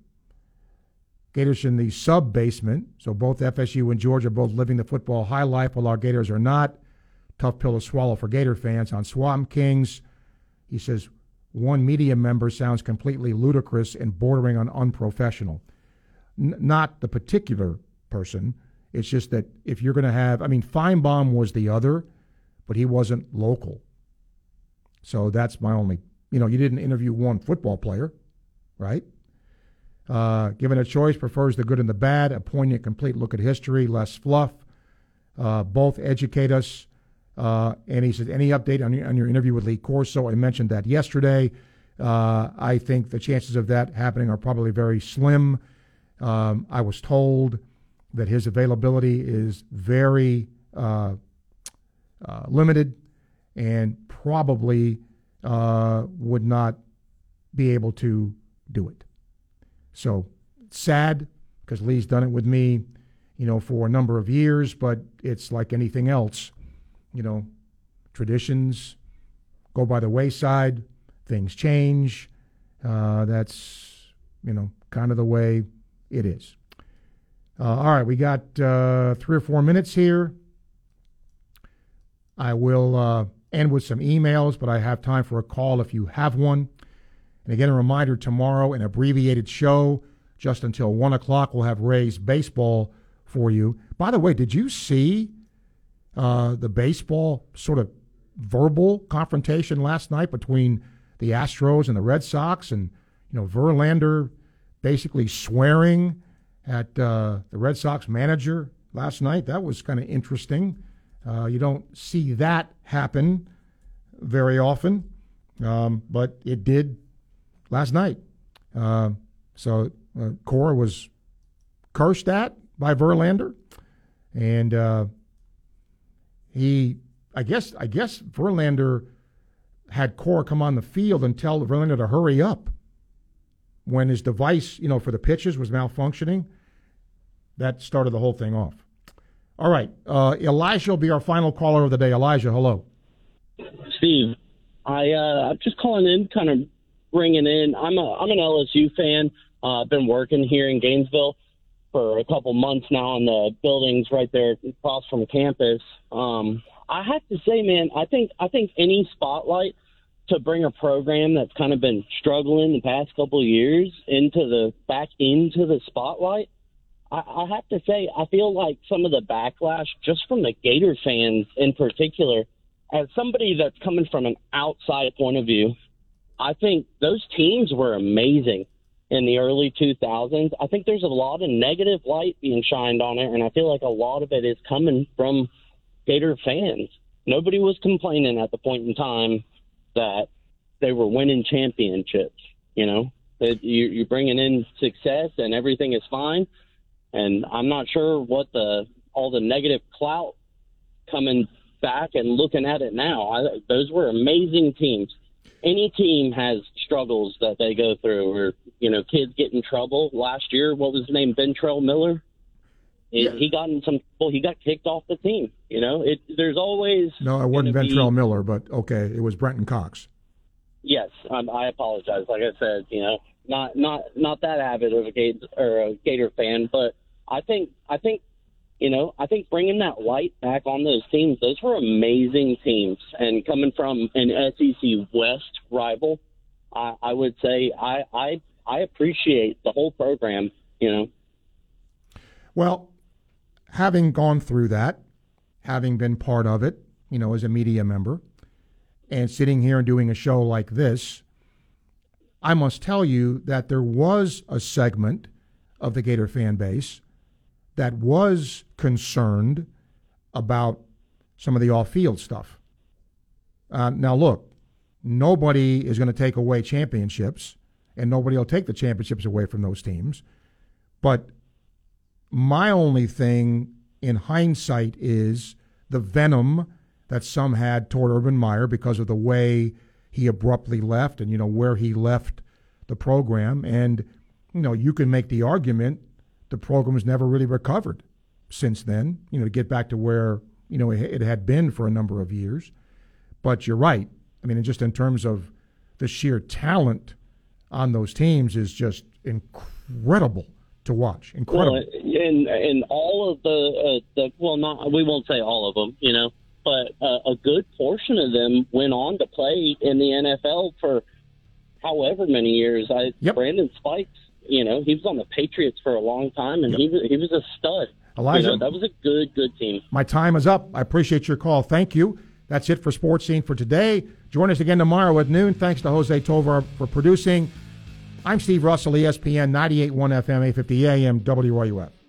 Gators in the sub-basement, so both F S U and Georgia are both living the football high life while our Gators are not. Tough pill to swallow for Gator fans. On Swamp Kings, he says, one media member sounds completely ludicrous and bordering on unprofessional. N- not the particular person. It's just that if you're going to have, I mean, Feinbaum was the other, but he wasn't local. So that's my only, you know, you didn't interview one football player, right? Uh, given a choice, prefers the good and the bad, a poignant, complete look at history, less fluff. Uh, both educate us. Uh, and he said, any update on your, on your interview with Lee Corso? I mentioned that yesterday. Uh, I think the chances of that happening are probably very slim. Um, I was told that his availability is very uh, uh, limited and probably uh, would not be able to do it. So sad, because Lee's done it with me, you know, for a number of years, but it's like anything else. You know, traditions go by the wayside, things change. Uh, that's, you know, kind of the way it is. Uh, all right, we got uh, three or four minutes here. I will uh, end with some emails, but I have time for a call if you have one. And again, a reminder, tomorrow, an abbreviated show just until one o'clock. We'll have Ray's baseball for you. By the way, did you see... Uh, the baseball sort of verbal confrontation last night between the Astros and the Red Sox, and you know Verlander basically swearing at uh, the Red Sox manager last night. That was kind of interesting. Uh, you don't see that happen very often, um, but it did last night. Uh, so uh, Cora was cursed at by Verlander, and uh, he, I guess, I guess Verlander had Cora come on the field and tell Verlander to hurry up when his device, you know, for the pitches was malfunctioning. That started the whole thing off. All right, uh, Elijah will be our final caller of the day. Elijah, hello. Steve, I uh, I'm just calling in, kind of bringing in. I'm a I'm an L S U fan. Uh, I've been working here in Gainesville for a couple months now on the buildings right there across from campus. Um, I have to say, man, I think I think any spotlight to bring a program that's kind of been struggling the past couple of years into the back into the spotlight. I, I have to say, I feel like some of the backlash just from the Gator fans in particular. As somebody that's coming from an outside point of view, I think those teams were amazing in the early two thousands. I think there's a lot of negative light being shined on it, and I feel like a lot of it is coming from Gator fans. Nobody was complaining at the point in time that they were winning championships, you know? That you, you're bringing in success and everything is fine, and I'm not sure what the all the negative clout coming back and looking at it now, I, those were amazing teams. Any team has struggles that they go through, or you know, kids get in trouble. Last year, what was his name, Ventrell Miller? It, yeah. He got in some trouble. He got kicked off the team. You know, it, there's always no. It wasn't Ventrell be, Miller, but okay, it was Brenton Cox. Yes, um, I apologize. Like I said, you know, not not not that avid of a Gator, or a Gator fan, but I think I think. You know, I think bringing that light back on those teams, those were amazing teams. And coming from an S E C West rival, I, I would say I, I I appreciate the whole program, you know. Well, having gone through that, having been part of it, you know, as a media member, and sitting here and doing a show like this, I must tell you that there was a segment of the Gator fan base that was concerned about some of the off-field stuff. Uh, now, look, nobody is going to take away championships, and nobody will take the championships away from those teams. But my only thing in hindsight is the venom that some had toward Urban Meyer because of the way he abruptly left and, you know, where he left the program. And, you know, you can make the argument the program has never really recovered since then, you know, to get back to where, you know, it, it had been for a number of years. But you're right. I mean, just in terms of the sheer talent on those teams is just incredible to watch. Incredible. Well, and, and all of the, uh, the, well, not, we won't say all of them, you know, but uh, a good portion of them went on to play in the N F L for however many years. I, yep. Brandon Spikes, you know, he was on the Patriots for a long time, and yep. he, was, he was a stud. Elijah, you know, that was a good, good team. My time is up. I appreciate your call. Thank you. That's it for Sports Scene for today. Join us again tomorrow at noon. Thanks to Jose Tovar for producing. I'm Steve Russell, E S P N ninety-eight point one F M, eight fifty A M, W R U F.